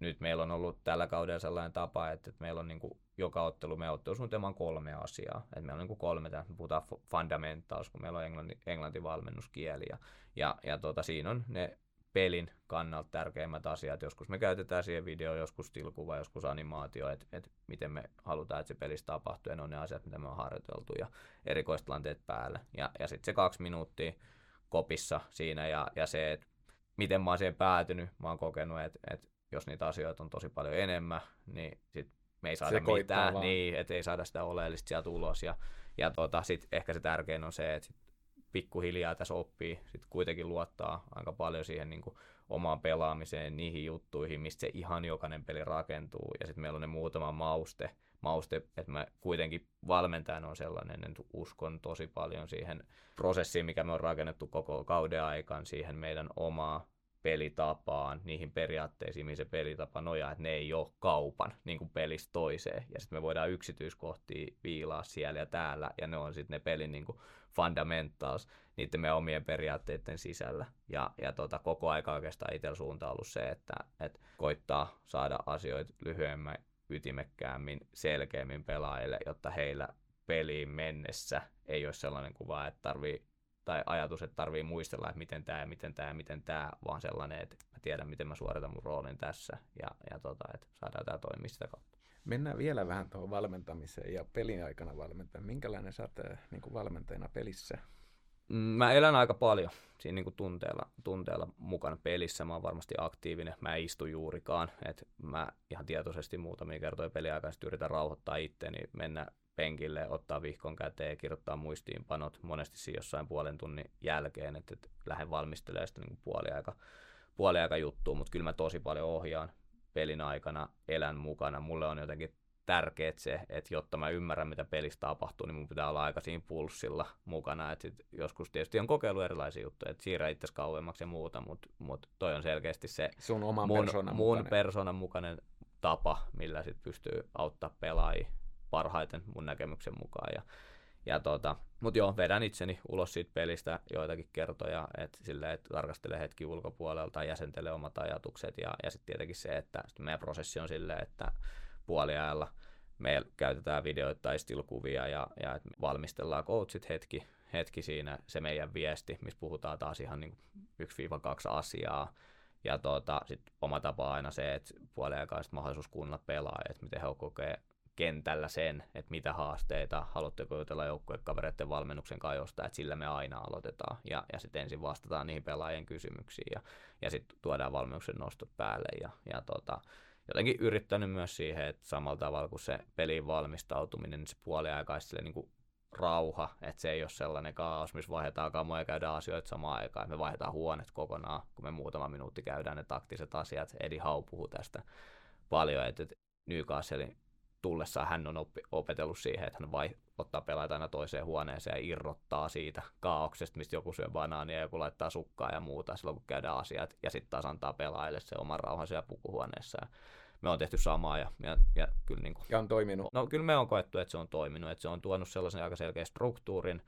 nyt meillä on ollut tällä kaudella sellainen tapa, että meillä on niin kuin joka ottelu, me ottelu suunnitelman 3 asiaa. Et meillä on niin kuin 3, me puhutaan fundamentals, kun meillä on englanti valmennuskieli, ja siinä on ne pelin kannalta tärkeimmät asiat. Joskus me käytetään siihen video, joskus tilkuva, joskus animaatio, että miten me halutaan, että se pelissä tapahtuu, ja ne on ne asiat, mitä me on harjoiteltu, ja erikoistilanteet päällä. Ja sitten se 2 minuuttia kopissa siinä, ja se, että miten mä oon siihen päätynyt, mä oon kokenut, että jos niitä asioita on tosi paljon enemmän, niin sit me ei saada mitään, niin, että ei saada sitä oleellista sieltä ulos. Ja sit ehkä se tärkein on se, että sit pikkuhiljaa tässä oppii, sit kuitenkin luottaa aika paljon siihen niin kuin omaan pelaamiseen, niihin juttuihin, mistä se ihan jokainen peli rakentuu. Ja sitten meillä on ne muutama mauste, että mä kuitenkin valmentajana on sellainen, että uskon tosi paljon siihen prosessiin, mikä me on rakennettu koko kauden aikaan, siihen meidän omaa pelitapaan, niihin periaatteisiin, mihin se pelitapa nojaa, että ne ei ole kaupan niin kuin pelistä toiseen. Ja sitten me voidaan yksityiskohtia viilaa siellä ja täällä, ja ne on sitten ne pelin niin kuin fundamentals niiden meidän omien periaatteiden sisällä. Ja koko aika oikeastaan itsellä suunta on ollut se, että koittaa saada asioita lyhyemmän, ytimekkäämmin, selkeämmin pelaajille, jotta heillä peliin mennessä ei ole sellainen kuva, että tarvii muistella, että miten tämä ja miten tämä ja miten tämä, vaan sellainen, että mä tiedän, miten mä suoritan mun roolin tässä, ja että saadaan tämä toimia sitä kautta. Mennään vielä vähän tuohon valmentamiseen ja pelin aikana valmentajana. Minkälainen sä oot niin kuin valmentajana pelissä? Mä elän aika paljon siinä niin kuin tunteella mukana pelissä. Mä oon varmasti aktiivinen. Mä en istu juurikaan. Et mä ihan tietoisesti muutamia kertoja peliaikaisesti yritän rauhoittaa itteni, mennä penkille, ottaa vihkon käteen ja kirjoittaa muistiinpanot monesti siinä jossain puolen tunnin jälkeen. Et lähden valmistelemaan sitä niin kuin puoliaika juttua, mutta kyllä mä tosi paljon ohjaan pelin aikana, elän mukana. Mulle on jotenkin tärkeet se, että jotta mä ymmärrän, mitä pelissä tapahtuu, niin mun pitää olla aika siinä pulssilla mukana. Et joskus tietysti on kokeillut erilaisia juttuja, että siirrä itse kauemmaksi ja muuta, mutta toi on selkeästi se sun oman persoonan mukainen tapa, millä sit pystyy auttaa pelaajia parhaiten mun näkemyksen mukaan. Mutta joo, vedän itseni ulos siitä pelistä joitakin kertoja, että tarkastele hetki ulkopuolelta, jäsentele omat ajatukset ja sitten tietenkin se, että sit meidän prosessi on silleen, että puoliajalla meillä käytetään videoita tai stilkuvia ja valmistellaan coachit hetki siinä se meidän viesti, missä puhutaan taas ihan niin 1-2 asiaa. Ja sitten oma tapa on aina se, että puoliajalla on mahdollisuus kuunnella pelaajia, että miten he kokee kentällä sen, että mitä haasteita, haluatteko jutella joukkuekavereiden valmennuksen kanssa jostain, että sillä me aina aloitetaan. Ja sitten ensin vastataan niihin pelaajien kysymyksiin ja sitten tuodaan valmennuksen nostot päälle. Jotenkin yrittänyt myös siihen, että samalla tavalla kuin se pelin valmistautuminen, niin se puoliaikaisille niin kuin rauha, että se ei ole sellainen kaos, missä vaihdetaan kamoja ja käydään asioita samaan aikaan. Me vaihdetaan huoneet kokonaan, kun me muutama minuutti käydään ne taktiset asiat. Eddie Howe puhui tästä paljon, että Newcastlein tullessaan hän on opetellut siihen, että hän ottaa pelaajat aina toiseen huoneeseen ja irrottaa siitä kaauksesta, mistä joku syö banaania ja joku laittaa sukkaa ja muuta silloin, kun käydään asiat. Ja sitten taas antaa pelaajille se oman rauhan siellä pukuhuoneessa. Ja me on tehty samaa ja kyllä niin kuin, ja on toiminut. No kyllä me on koettu, että se on toiminut. Että se on tuonut sellaisen aika selkeän struktuurin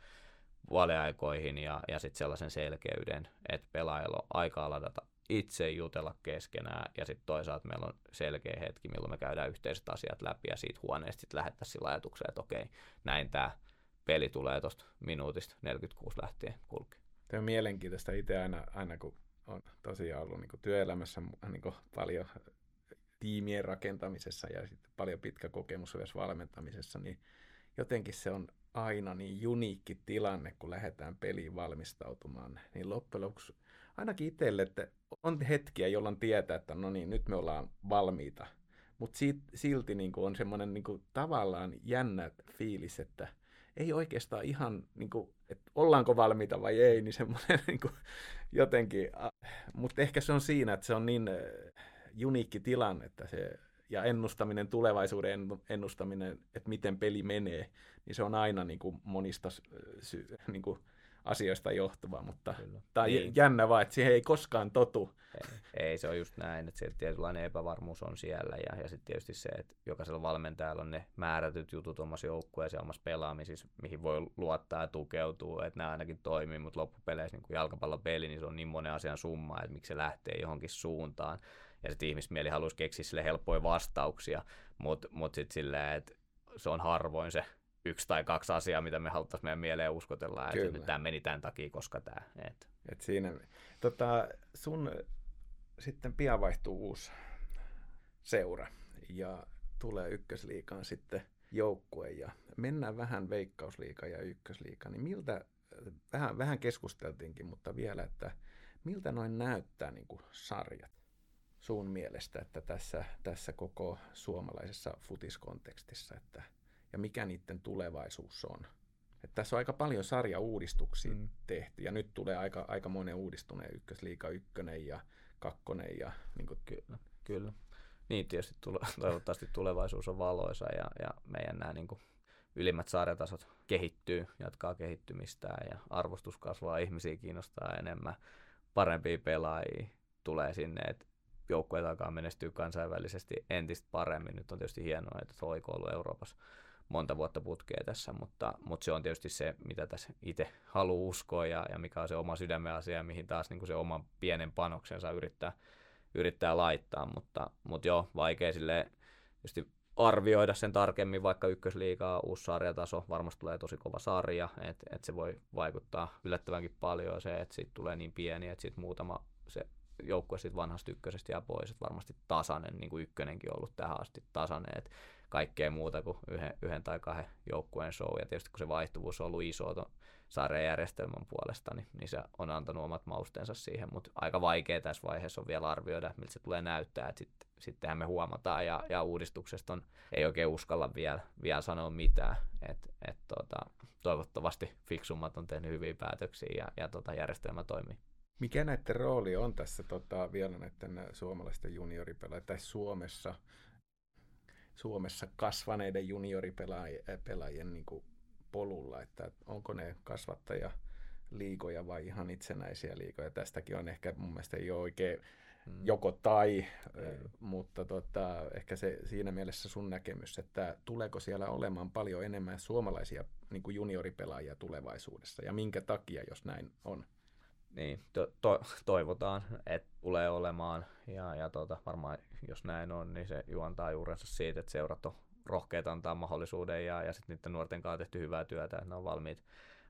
puoliaikoihin ja sitten sellaisen selkeyden, että pelaajilla on aikaa ladata itse jutella keskenään ja sitten toisaalta meillä on selkeä hetki, milloin me käydään yhteiset asiat läpi ja siitä huoneesta sitten lähettäisiin sillä ajatuksella, että okei, näin tämä peli tulee tuosta minuutista 46 lähtien kulki. Tämä on mielenkiintoista itse aina kun on tosiaan ollut niin kuin työelämässä niin kuin paljon tiimien rakentamisessa ja sitten paljon pitkä kokemus myös valmentamisessa, niin jotenkin se on aina niin uniikki tilanne, kun lähdetään peliin valmistautumaan, niin loppujen lopuksi ainakin itselle, että on hetkiä, jolloin tietää, että no niin, nyt me ollaan valmiita. Mutta silti niinku on semmoinen niinku tavallaan jännä fiilis, että ei oikeastaan ihan, niinku, että ollaanko valmiita vai ei, niin semmoinen niinku, jotenkin. Mutta ehkä se on siinä, että se on niin uniikki tilanne, että se, ja ennustaminen, tulevaisuuden ennustaminen, että miten peli menee, niin se on aina niinku monista niinku, asioista johtuvaa, mutta tämä on jännä vaan, että siihen ei koskaan totu. Ei, se on just näin, että siellä tietynlainen epävarmuus on siellä ja sitten tietysti se, että jokaisella valmentajalla on ne määrätyt jutut omassa joukkueessa ja omassa pelaamisessa, mihin voi luottaa ja tukeutua, että nämä ainakin toimii, mutta loppupeleissä niin jalkapallopeli, niin se on niin monen asian summa, että miksi se lähtee johonkin suuntaan ja sitten ihmismieli haluaisi keksiä sille helppoja vastauksia, mutta sitten silleen, että se on harvoin se, 1 tai 2 asiaa, mitä me haluttaisiin meidän mieleen uskotella, että tämä meni tämän takia, koska tämä. Et siinä, sun sitten pian vaihtuu uusi seura ja tulee Ykkösliigaan sitten joukkue ja mennään vähän Veikkausliigaan ja Ykkösliigaan. Niin miltä, vähän keskusteltiinkin, mutta vielä, että miltä noin näyttää niin kuin sarjat sun mielestä, että tässä koko suomalaisessa futiskontekstissa, että ja mikä niiden tulevaisuus on. Että tässä on aika paljon sarjauudistuksia tehty, ja nyt tulee aika monen uudistuneen Ykkösliiga 1 ja 2. Ja, niin kuin... Kyllä. Niin tietysti toivottavasti tulevaisuus on valoisa, ja meidän nämä niin kuin ylimmät sarjatasot kehittyy, jatkaa kehittymistään, ja arvostus kasvaa, ihmisiä kiinnostaa enemmän, parempia pelaajia tulee sinne, että joukkueet alkaa menestyä kansainvälisesti entistä paremmin. Nyt on tietysti hienoa, että HJK on ollut Euroopassa monta vuotta putkea tässä, mutta se on tietysti se, mitä tässä itse haluaa uskoa ja mikä on se oma sydämen asia, mihin taas niin kuin se oman pienen panoksensa yrittää laittaa, mutta joo, vaikea silleen tietysti arvioida sen tarkemmin, vaikka Ykkösliigaa, uusi sarjataso, varmasti tulee tosi kova sarja, että se voi vaikuttaa yllättävänkin paljon se, että siitä tulee niin pieni, että siitä muutama se joukkue siitä vanhasta ykkösestä jää pois, että varmasti tasainen, niin kuin ykkönenkin on ollut tähän asti tasainen, että kaikkea muuta kuin yhden tai kahden joukkueen show. Ja tietysti kun se vaihtuvuus on ollut iso tuon sarjajärjestelmän puolesta, niin se on antanut omat mausteensa siihen. Mutta aika vaikea tässä vaiheessa on vielä arvioida, miltä se tulee näyttää. Sittenhän me huomataan ja uudistuksesta ei oikein uskalla vielä sanoa mitään. Toivottavasti fiksummat on tehnyt hyviä päätöksiä ja järjestelmä toimii. Mikä näiden rooli on tässä vielä näiden suomalaisten junioripelaajien tai Suomessa? Suomessa kasvaneiden junioripelaajien niin kuin polulla, että onko ne kasvattajaliigoja vai ihan itsenäisiä liigoja. Tästäkin on ehkä mun mielestä ei ole oikein joko tai, mutta ehkä se siinä mielessä sun näkemys, että tuleeko siellä olemaan paljon enemmän suomalaisia niin kuin junioripelaajia tulevaisuudessa ja minkä takia, jos näin on? Niin, toivotaan, että tulee olemaan ja varmaan jos näin on, niin se juontaa juurensa siitä, että seurat on rohkeita antaa mahdollisuuden ja sitten niiden nuorten kanssa on tehty hyvää työtä, että ne on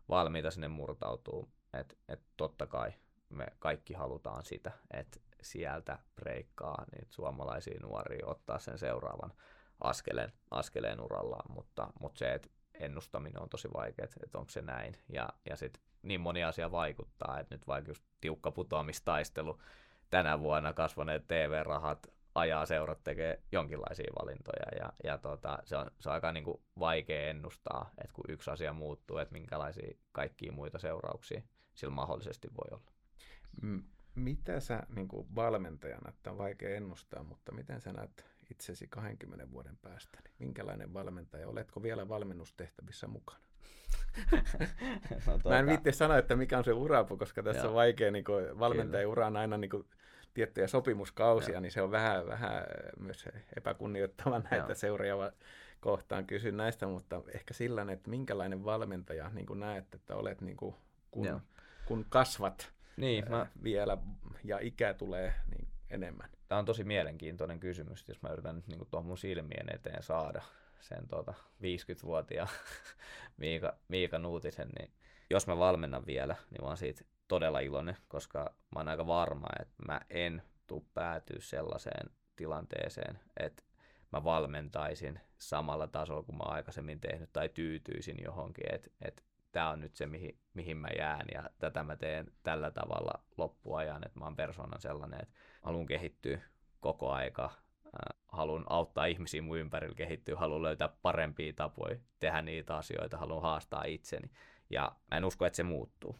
valmiita sinne murtautuu. Et totta kai me kaikki halutaan sitä, että sieltä breikkaa niitä suomalaisia nuoria ottaa sen seuraavan askeleen urallaan, mutta se, että ennustaminen on tosi vaikeaa, että onko se näin ja sitten niin moni asia vaikuttaa, että nyt vaikka just tiukka putoamistaistelu tänä vuonna kasvaneet TV-rahat ajaa seurat tekee jonkinlaisia valintoja ja se on aika niin kuin vaikea ennustaa, että kun yksi asia muuttuu, että minkälaisia kaikkia muita seurauksia sillä mahdollisesti voi olla. Mitä sä niin kuin valmentajana, että on vaikea ennustaa, mutta miten sä näet itsesi 20 vuoden päästä? Niin minkälainen valmentaja? Oletko vielä valmennustehtävissä mukana? Mä en viitti sanoa, että mikä on se urapu, koska tässä on vaikea, niin kuin valmentajan ura on aina niin kuin tiettyjä sopimuskausia, niin se on vähän myös epäkunnioittava näitä seuraavia kohtaan kysyn näistä, mutta ehkä sillä, että minkälainen valmentaja niin kuin näet, että olet niin kuin, kun kasvat niin, vielä ja ikä tulee niin enemmän. Tämä on tosi mielenkiintoinen kysymys, jos mä yritän nyt niin kuin tuohon mun silmien eteen saada sen 50-vuotiaan Miika Nuutisen, niin jos mä valmennan vielä, niin mä oon siitä todella iloinen, koska mä oon aika varma, että mä en tuu päätyä sellaiseen tilanteeseen, että mä valmentaisin samalla tasolla kuin mä oon aikaisemmin tehnyt tai tyytyisin johonkin, että tää on nyt se, mihin mä jään ja tätä mä teen tällä tavalla loppuajan, että mä oon persoonan sellainen, että haluan kehittyä koko aika. Haluan auttaa ihmisiä mun ympärillä kehittyä, haluan löytää parempia tapoja tehdä niitä asioita, haluan haastaa itseni. Ja mä en usko, että se muuttuu.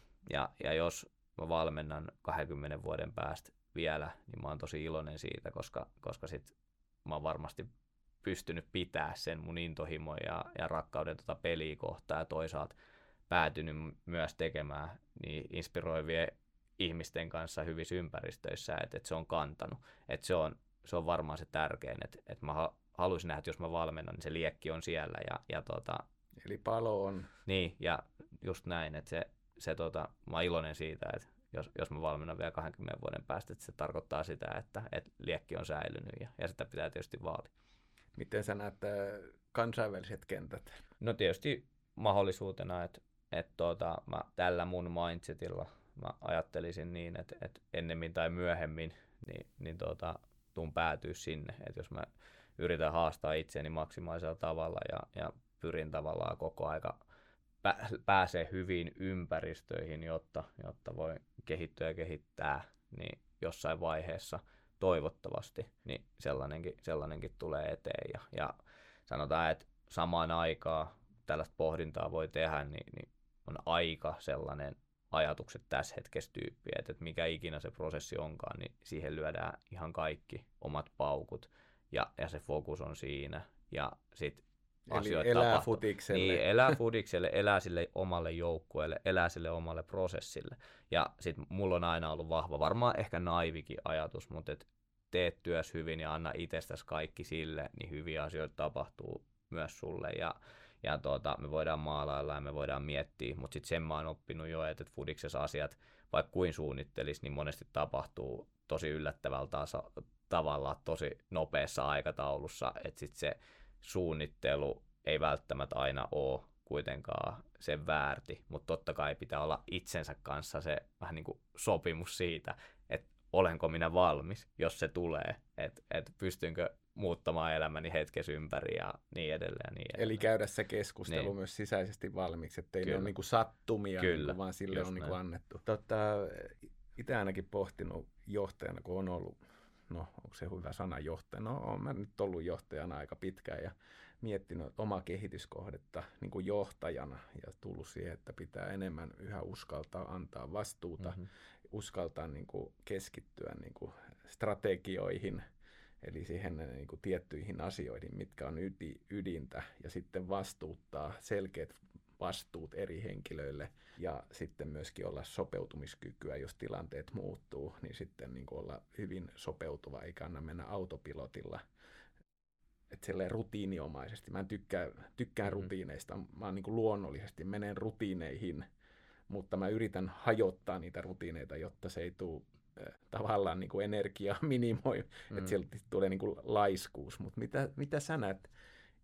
Ja jos mä valmennan 20 vuoden päästä vielä, niin mä oon tosi iloinen siitä, koska sit mä oon varmasti pystynyt pitää sen mun intohimo ja rakkauden peliä kohtaan ja toisaalta päätynyt myös tekemään niin inspiroivia ihmisten kanssa hyvissä ympäristöissä, että se on kantanut, että se on varmaan se tärkein, että mä haluaisin nähdä, että jos mä valmennan, niin se liekki on siellä. Eli palo on. Niin, ja just näin, että mä oon iloinen siitä, että jos mä valmennan vielä 20 vuoden päästä, että se tarkoittaa sitä, että liekki on säilynyt ja sitä pitää tietysti vaalia. Miten sä näet kansainväliset kentät? No tietysti mahdollisuutena, että mä tällä mun mindsetilla mä ajattelisin niin, että ennemmin tai myöhemmin, niin tuun päätyä sinne, että jos mä yritän haastaa itseäni maksimaalisella tavalla ja pyrin tavallaan koko aika pääsee hyviin ympäristöihin, jotta voi kehittyä ja kehittää, niin jossain vaiheessa toivottavasti niin sellainenkin tulee eteen ja sanotaan, että samaan aikaan tällaista pohdintaa voi tehdä, niin on aika sellainen ajatukset tässä hetkessä tyyppiä, että mikä ikinä se prosessi onkaan, niin siihen lyödään ihan kaikki omat paukut ja se fokus on siinä ja sitten asioita tapahtuu. Eli elää futikselle. Niin, elää futikselle, elää sille omalle joukkueelle, elää sille omalle prosessille ja sitten mulla on aina ollut vahva, varmaan ehkä naivikin ajatus, mutta et teet työs hyvin ja anna itsestäsi kaikki sille, niin hyviä asioita tapahtuu myös sulle ja me voidaan maalailla ja me voidaan miettiä, mutta sitten sen mä oon oppinut jo, että fudiksessa asiat, vaikka kuin suunnittelisi, niin monesti tapahtuu tosi yllättävällä tavalla, tosi nopeassa aikataulussa, että sitten se suunnittelu ei välttämättä aina ole kuitenkaan sen väärti, mutta totta kai pitää olla itsensä kanssa se vähän niin kuin sopimus siitä, että olenko minä valmis, jos se tulee, että pystynkö muuttamaan elämäni hetkes ympäri ja niin edelleen. Eli käydä se keskustelu myös sisäisesti valmiiksi, ettei ne ole niin kuin sattumia, vaan sille on niin kuin annettu. Itse ainakin pohtinut johtajana, kun on ollut, onko se hyvä sana johtaja? No, olen mä nyt ollut johtajana aika pitkään ja miettinyt omaa kehityskohdetta niin kuin johtajana ja tullut siihen, että pitää enemmän yhä uskaltaa antaa vastuuta, uskaltaa niin kuin keskittyä niin kuin strategioihin, Eli siihen niin kuin tiettyihin asioihin, mitkä on ydintä, ja sitten vastuuttaa selkeät vastuut eri henkilöille, ja sitten myöskin olla sopeutumiskykyä, jos tilanteet muuttuu, niin sitten niin kuin olla hyvin sopeutuva, eikä anna mennä autopilotilla. Että silleen rutiiniomaisesti. Mä en tykkään rutiineista, mä niin kuin luonnollisesti menen rutiineihin, mutta mä yritän hajottaa niitä rutiineita, jotta se ei tule tavallaan niin kuin energiaa minimoi, että sieltä tulee niin kuin laiskuus. Mutta mitä sä näet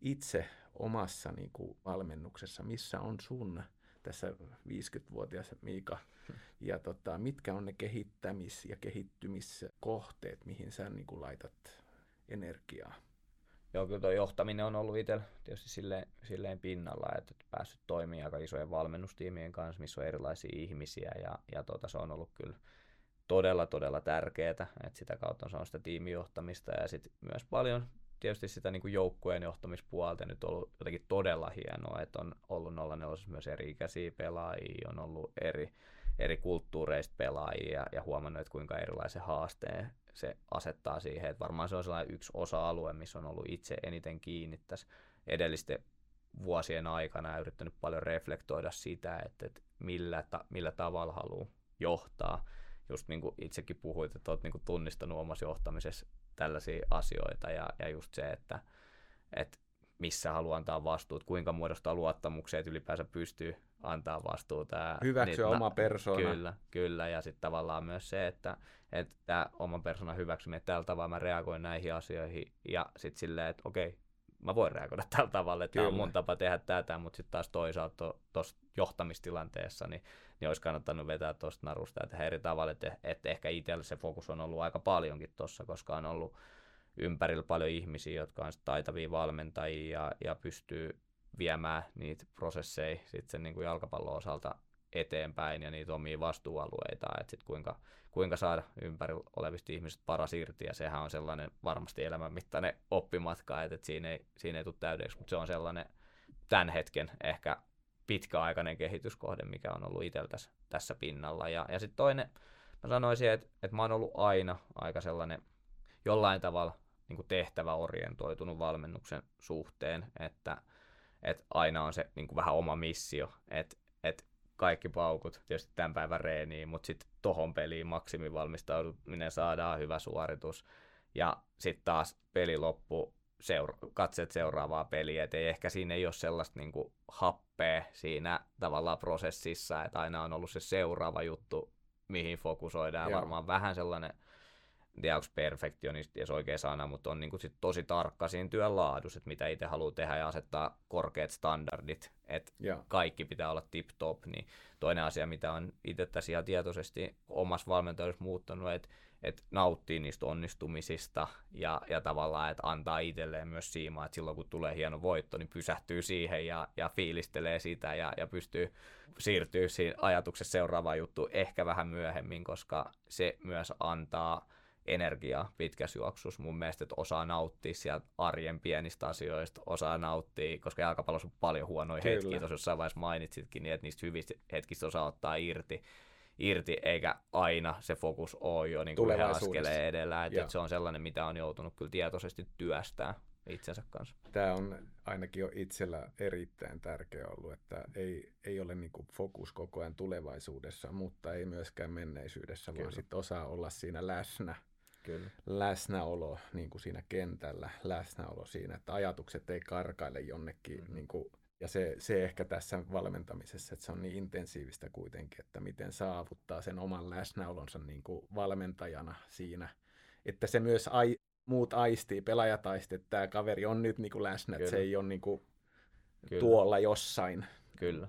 itse omassa niin kuin valmennuksessa, missä on sun tässä 50-vuotias Miika, ja mitkä on ne kehittämis- ja kehittymiskohteet, mihin sä niin kuin laitat energiaa? Joo, kyllä tuo johtaminen on ollut itsellä tietysti silleen pinnalla, että päässyt toimimaan aika isojen valmennustiimien kanssa, missä on erilaisia ihmisiä, ja se on ollut kyllä todella tärkeää, että sitä kautta se on sitä tiimijohtamista, ja sitten myös paljon tietysti sitä niin kuin joukkueen johtamispuolta nyt on ollut jotenkin todella hienoa, että on ollut 04 myös eri-ikäisiä pelaajia, on ollut eri kulttuureista pelaajia, ja huomannut, että kuinka erilaisen haasteen se asettaa siihen, että varmaan se on sellainen yksi osa-alue, missä on ollut itse eniten kiinni tässä edellisten vuosien aikana, ja yrittänyt paljon reflektoida sitä, että millä tavalla haluaa johtaa. Just niin kuin itsekin puhuit, että olet niin kuin tunnistanut omassa johtamisessa tällaisia asioita, ja just se, että missä haluaa antaa vastuut, kuinka muodostaa luottamuksia, että ylipäänsä pystyy antaa vastuuta. Hyväksyä oma persoona. Kyllä, ja sitten tavallaan myös se, että oman persoonan hyväksyminen, tällä tavalla mä reagoin näihin asioihin, ja sitten silleen, että okei, mä voin reagoida tällä tavalla, että tämä on mun tapa tehdä tätä, mutta sitten taas toisaalta tuossa johtamistilanteessa niin olisi kannattanut vetää tuosta narusta ja tehdä eri tavalla, että ehkä itsellä se fokus on ollut aika paljonkin tuossa, koska on ollut ympärillä paljon ihmisiä, jotka on taitavia valmentajia ja pystyy viemään niitä prosesseja sitten niin kuin jalkapallon osalta eteenpäin ja niitä omia vastuualueita, että sitten kuinka saada ympärillä olevista ihmisistä paras irti, ja sehän on sellainen varmasti elämänmittainen oppimatka, että siinä ei tule täydeksi, mutta se on sellainen tämän hetken ehkä pitkäaikainen kehityskohde, mikä on ollut itsellä tässä pinnalla. Ja sitten toinen, mä sanoisin, että mä oon ollut aina aika sellainen jollain tavalla niin kuin tehtäväorientoitunut valmennuksen suhteen, että aina on se niin kuin vähän oma missio, että kaikki paukut tietysti tämän päivän reeniin, mutta sitten tohon peliin maksimivalmistautuminen, saadaan hyvä suoritus, ja sitten taas peli loppuu, katseet seuraavaa peliä, että ehkä siinä ei ole sellaista niin kuin happea siinä tavallaan prosessissa, että aina on ollut se seuraava juttu, mihin fokusoidaan. Varmaan vähän sellainen, en tiedä onko perfektionisti edes oikea sana, mutta on niin kuin sit tosi tarkka siinä työn laadussa, että mitä itse haluaa tehdä ja asettaa korkeat standardit, että kaikki pitää olla tip-top. Niin toinen asia, mitä on itse tässä ihan tietoisesti omassa valmentajassa muuttanut, että nauttii niistä onnistumisista ja tavallaan, että antaa itselleen myös siimaa, että silloin kun tulee hieno voitto, niin pysähtyy siihen ja fiilistelee sitä ja pystyy siirtyä siinä ajatuksessa seuraavaan juttuun ehkä vähän myöhemmin, koska se myös antaa energiaa pitkässä juoksussa mun mielestä, että osaa nauttia sieltä arjen pienistä asioista, osaa nauttia, koska jalkapallossa on paljon huonoja hetkiä, tuossa jossain vaiheessa mainitsitkin, niin että niistä hyvistä hetkistä osaa ottaa irti, eikä aina se fokus ole jo niin kuin askeleen edellä, että se on sellainen, mitä on joutunut kyllä tietoisesti työstämään itsensä kanssa. Tämä on ainakin jo itsellä erittäin tärkeä ollut, että ei ole niin kuin fokus koko ajan tulevaisuudessa, mutta ei myöskään menneisyydessä, vaan sitten osaa olla siinä läsnä. Kyllä. Läsnäolo niin kuin siinä kentällä, läsnäolo siinä, että ajatukset ei karkaile jonnekin. Niin kuin, ja se ehkä tässä valmentamisessa, että se on niin intensiivistä kuitenkin, että miten saavuttaa sen oman läsnäolonsa niin kuin valmentajana siinä, että se myös muut aistii, pelaajat aistii, että tämä kaveri on nyt niin kuin läsnä, että se ei ole niin kuin tuolla jossain. Kyllä.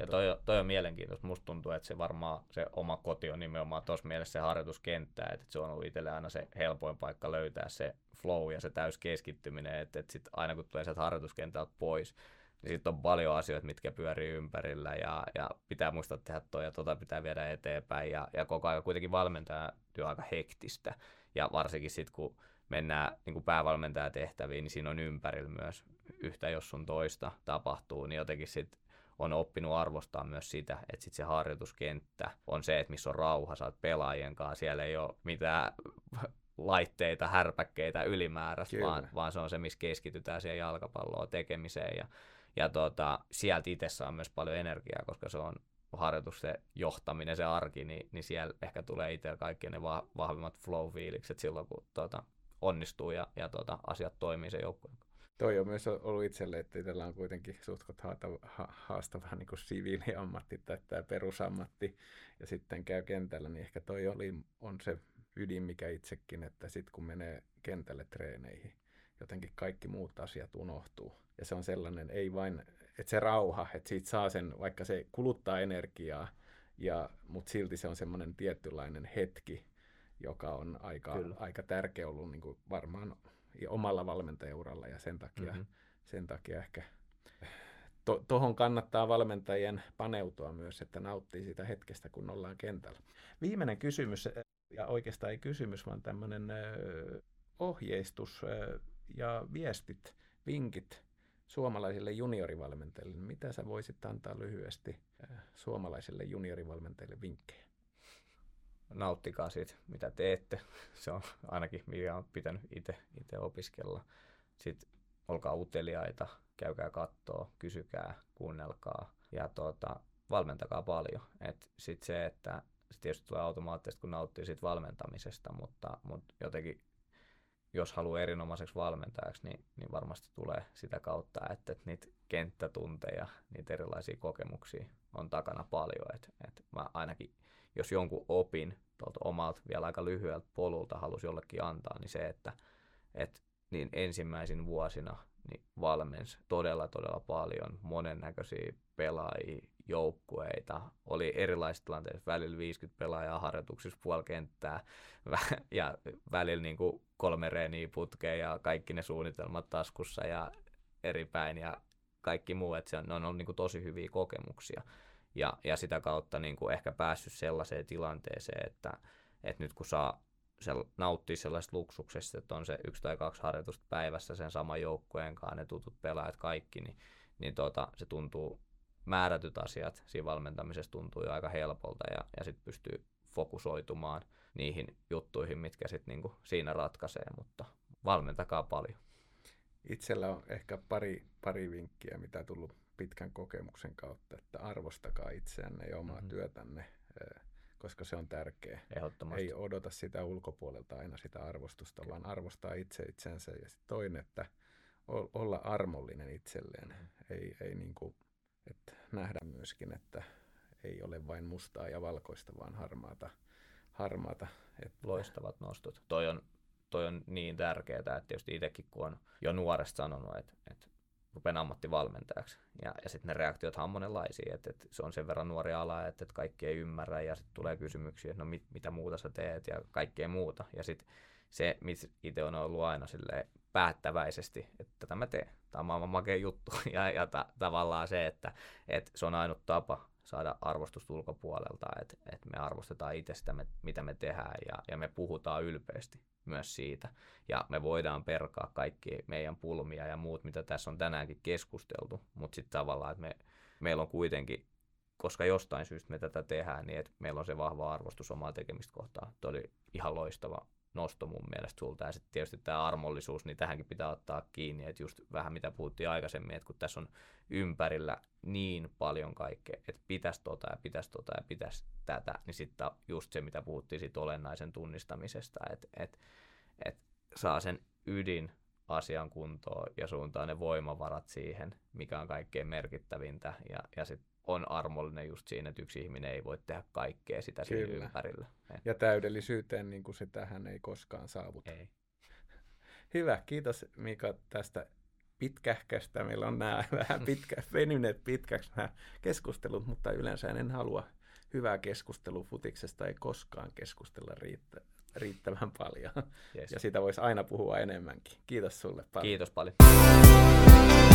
Ja toi on mielenkiintoista. Musta tuntuu, että se varmaan se oma koti on nimenomaan tuossa mielessä se harjoituskenttä, että se on ollut itselle aina se helpoin paikka löytää se flow ja se täyskeskittyminen, että sit aina kun tulee sieltä harjoituskentältä pois, niin sitten on paljon asioita, mitkä pyörii ympärillä ja pitää muistaa tehdä toi ja pitää viedä eteenpäin ja koko ajan kuitenkin valmentajan työ aika hektistä ja varsinkin sitten kun mennään niin kuin päävalmentajatehtäviin, niin siinä on ympärillä myös yhtä jos sun toista tapahtuu, niin jotenkin sitten on oppinut arvostaa myös sitä, että sit se harjoituskenttä on se, että missä on rauha, sä oot pelaajien kanssa, siellä ei ole mitään laitteita, härpäkkeitä ylimääräistä, vaan se on se, missä keskitytään siihen jalkapalloon tekemiseen. Ja sieltä itse saa myös paljon energiaa, koska se on harjoitus, se johtaminen, se arki, niin siellä ehkä tulee itsellä kaikki ne vahvimmat flow-fiilikset silloin, kun onnistuu ja asiat toimii sen joukkueen. Toi on myös ollut itselle, että itsellä on kuitenkin suhtkot haastavaa niin kuin siviiliammatti tai tämä perusammatti ja sitten käy kentällä, niin ehkä toi on se ydin, mikä itsekin, että sitten kun menee kentälle treeneihin, jotenkin kaikki muut asiat unohtuu. Ja se on sellainen, ei vain, että se rauha, että siitä saa sen, vaikka se kuluttaa energiaa, mutta silti se on semmoinen tietynlainen hetki, joka on aika tärkeä ollut niin kuin varmaan omalla valmentajauralla ja sen takia ehkä tohon kannattaa valmentajien paneutua myös, että nauttii siitä hetkestä, kun ollaan kentällä. Viimeinen kysymys, ja oikeastaan ei kysymys, vaan tämmöinen ohjeistus ja viestit, vinkit suomalaisille juniorivalmentajille. Mitä sä voisit antaa lyhyesti suomalaisille juniorivalmentajille vinkkejä? Nauttikaa siitä, mitä teette. Se on ainakin, mitä on pitänyt itse opiskella. Sitten olkaa uteliaita, käykää kattoo, kysykää, kuunnelkaa ja valmentakaa paljon. Sitten se, että se tietysti tulee automaattisesti, kun nauttii siitä valmentamisesta, mutta jotenkin jos haluaa erinomaiseksi valmentajaksi, niin varmasti tulee sitä kautta, että niitä kenttätunteja, niitä erilaisia kokemuksia on takana paljon. Et mä ainakin, jos jonkun opin tuolta omalta vielä aika lyhyeltä polulta halusi jollekin antaa, niin se, että niin ensimmäisin vuosina niin valmensi todella, todella paljon monennäköisiä pelaajia, joukkueita. Oli erilaiset tilanteet, välillä 50 pelaajaa harjoituksissa, puoli kenttää ja välillä niin kuin 3 reeniä putkeen ja kaikki ne suunnitelmat taskussa ja eri päin ja kaikki muu. Ne on ollut niin kuin tosi hyviä kokemuksia ja sitä kautta niin kuin ehkä päässyt sellaiseen tilanteeseen, että nyt kun saa nauttii sellaisesta luksuksesta, että on se 1 tai 2 harjoitusta päivässä sen saman joukkueen kanssa, ne tutut pelaajat kaikki, niin se tuntuu, määrätyt asiat siinä valmentamisessa tuntuu jo aika helpolta ja sitten pystyy fokusoitumaan niihin juttuihin, mitkä sitten niinku siinä ratkaisee, mutta valmentakaa paljon. Itsellä on ehkä pari vinkkiä, mitä tullut pitkän kokemuksen kautta, että arvostakaa itseänne ja omaa työtänne, koska se on tärkeä. Ehdottomasti. Ei odota sitä ulkopuolelta aina sitä arvostusta, vaan arvostaa itse itsensä ja sitten toinen, että olla armollinen itselleen, ei niinku että nähdä myöskin, että ei ole vain mustaa ja valkoista, vaan harmaata. Loistavat nostot. Toi on niin tärkeää, että tietysti itsekin kun on jo nuoresta sanonut, että rupean ammattivalmentajaksi. Ja sitten ne reaktiothan on monenlaisia, että se on sen verran nuori ala, että kaikki ei ymmärrä ja sitten tulee kysymyksiä, että no mitä muuta sä teet ja kaikkea muuta. Ja sitten se, mitä itse on ollut aina silleen päättäväisesti, että tätä mä teen. Tämä on maailman makea juttu ja tavallaan se, että se on ainut tapa saada arvostusta ulkopuolelta, että me arvostetaan itse sitä, mitä me tehdään ja me puhutaan ylpeästi myös siitä. Ja me voidaan perkaa kaikki meidän pulmia ja muut, mitä tässä on tänäänkin keskusteltu, mutta sitten tavallaan, että meillä on kuitenkin, koska jostain syystä me tätä tehdään, niin että meillä on se vahva arvostus omaa tekemistä kohtaan. Tuo oli ihan loistava nosto mun mielestä sulta. Ja sitten tietysti tämä armollisuus, niin tähänkin pitää ottaa kiinni, että just vähän mitä puhuttiin aikaisemmin, että kun tässä on ympärillä niin paljon kaikkea, että pitäisi tätä, niin sitten just se, mitä puhuttiin siitä olennaisen tunnistamisesta, että saa sen ydin asian kuntoon ja suuntaa ne voimavarat siihen, mikä on kaikkein merkittävintä ja sitten on armollinen just siinä, että yksi ihminen ei voi tehdä kaikkea sitä siinä ympärillä. Ja täydellisyyteen niin kuin sitähän ei koskaan saavuta. Ei. Hyvä, kiitos Miika tästä pitkähkästä. Meillä on nämä vähän venyneet pitkäksi nämä keskustelut, mutta yleensä en halua hyvää keskustelua futiksesta. Ei koskaan keskustella riittävän paljon. Yes. Ja sitä voisi aina puhua enemmänkin. Kiitos sulle paljon. Kiitos paljon.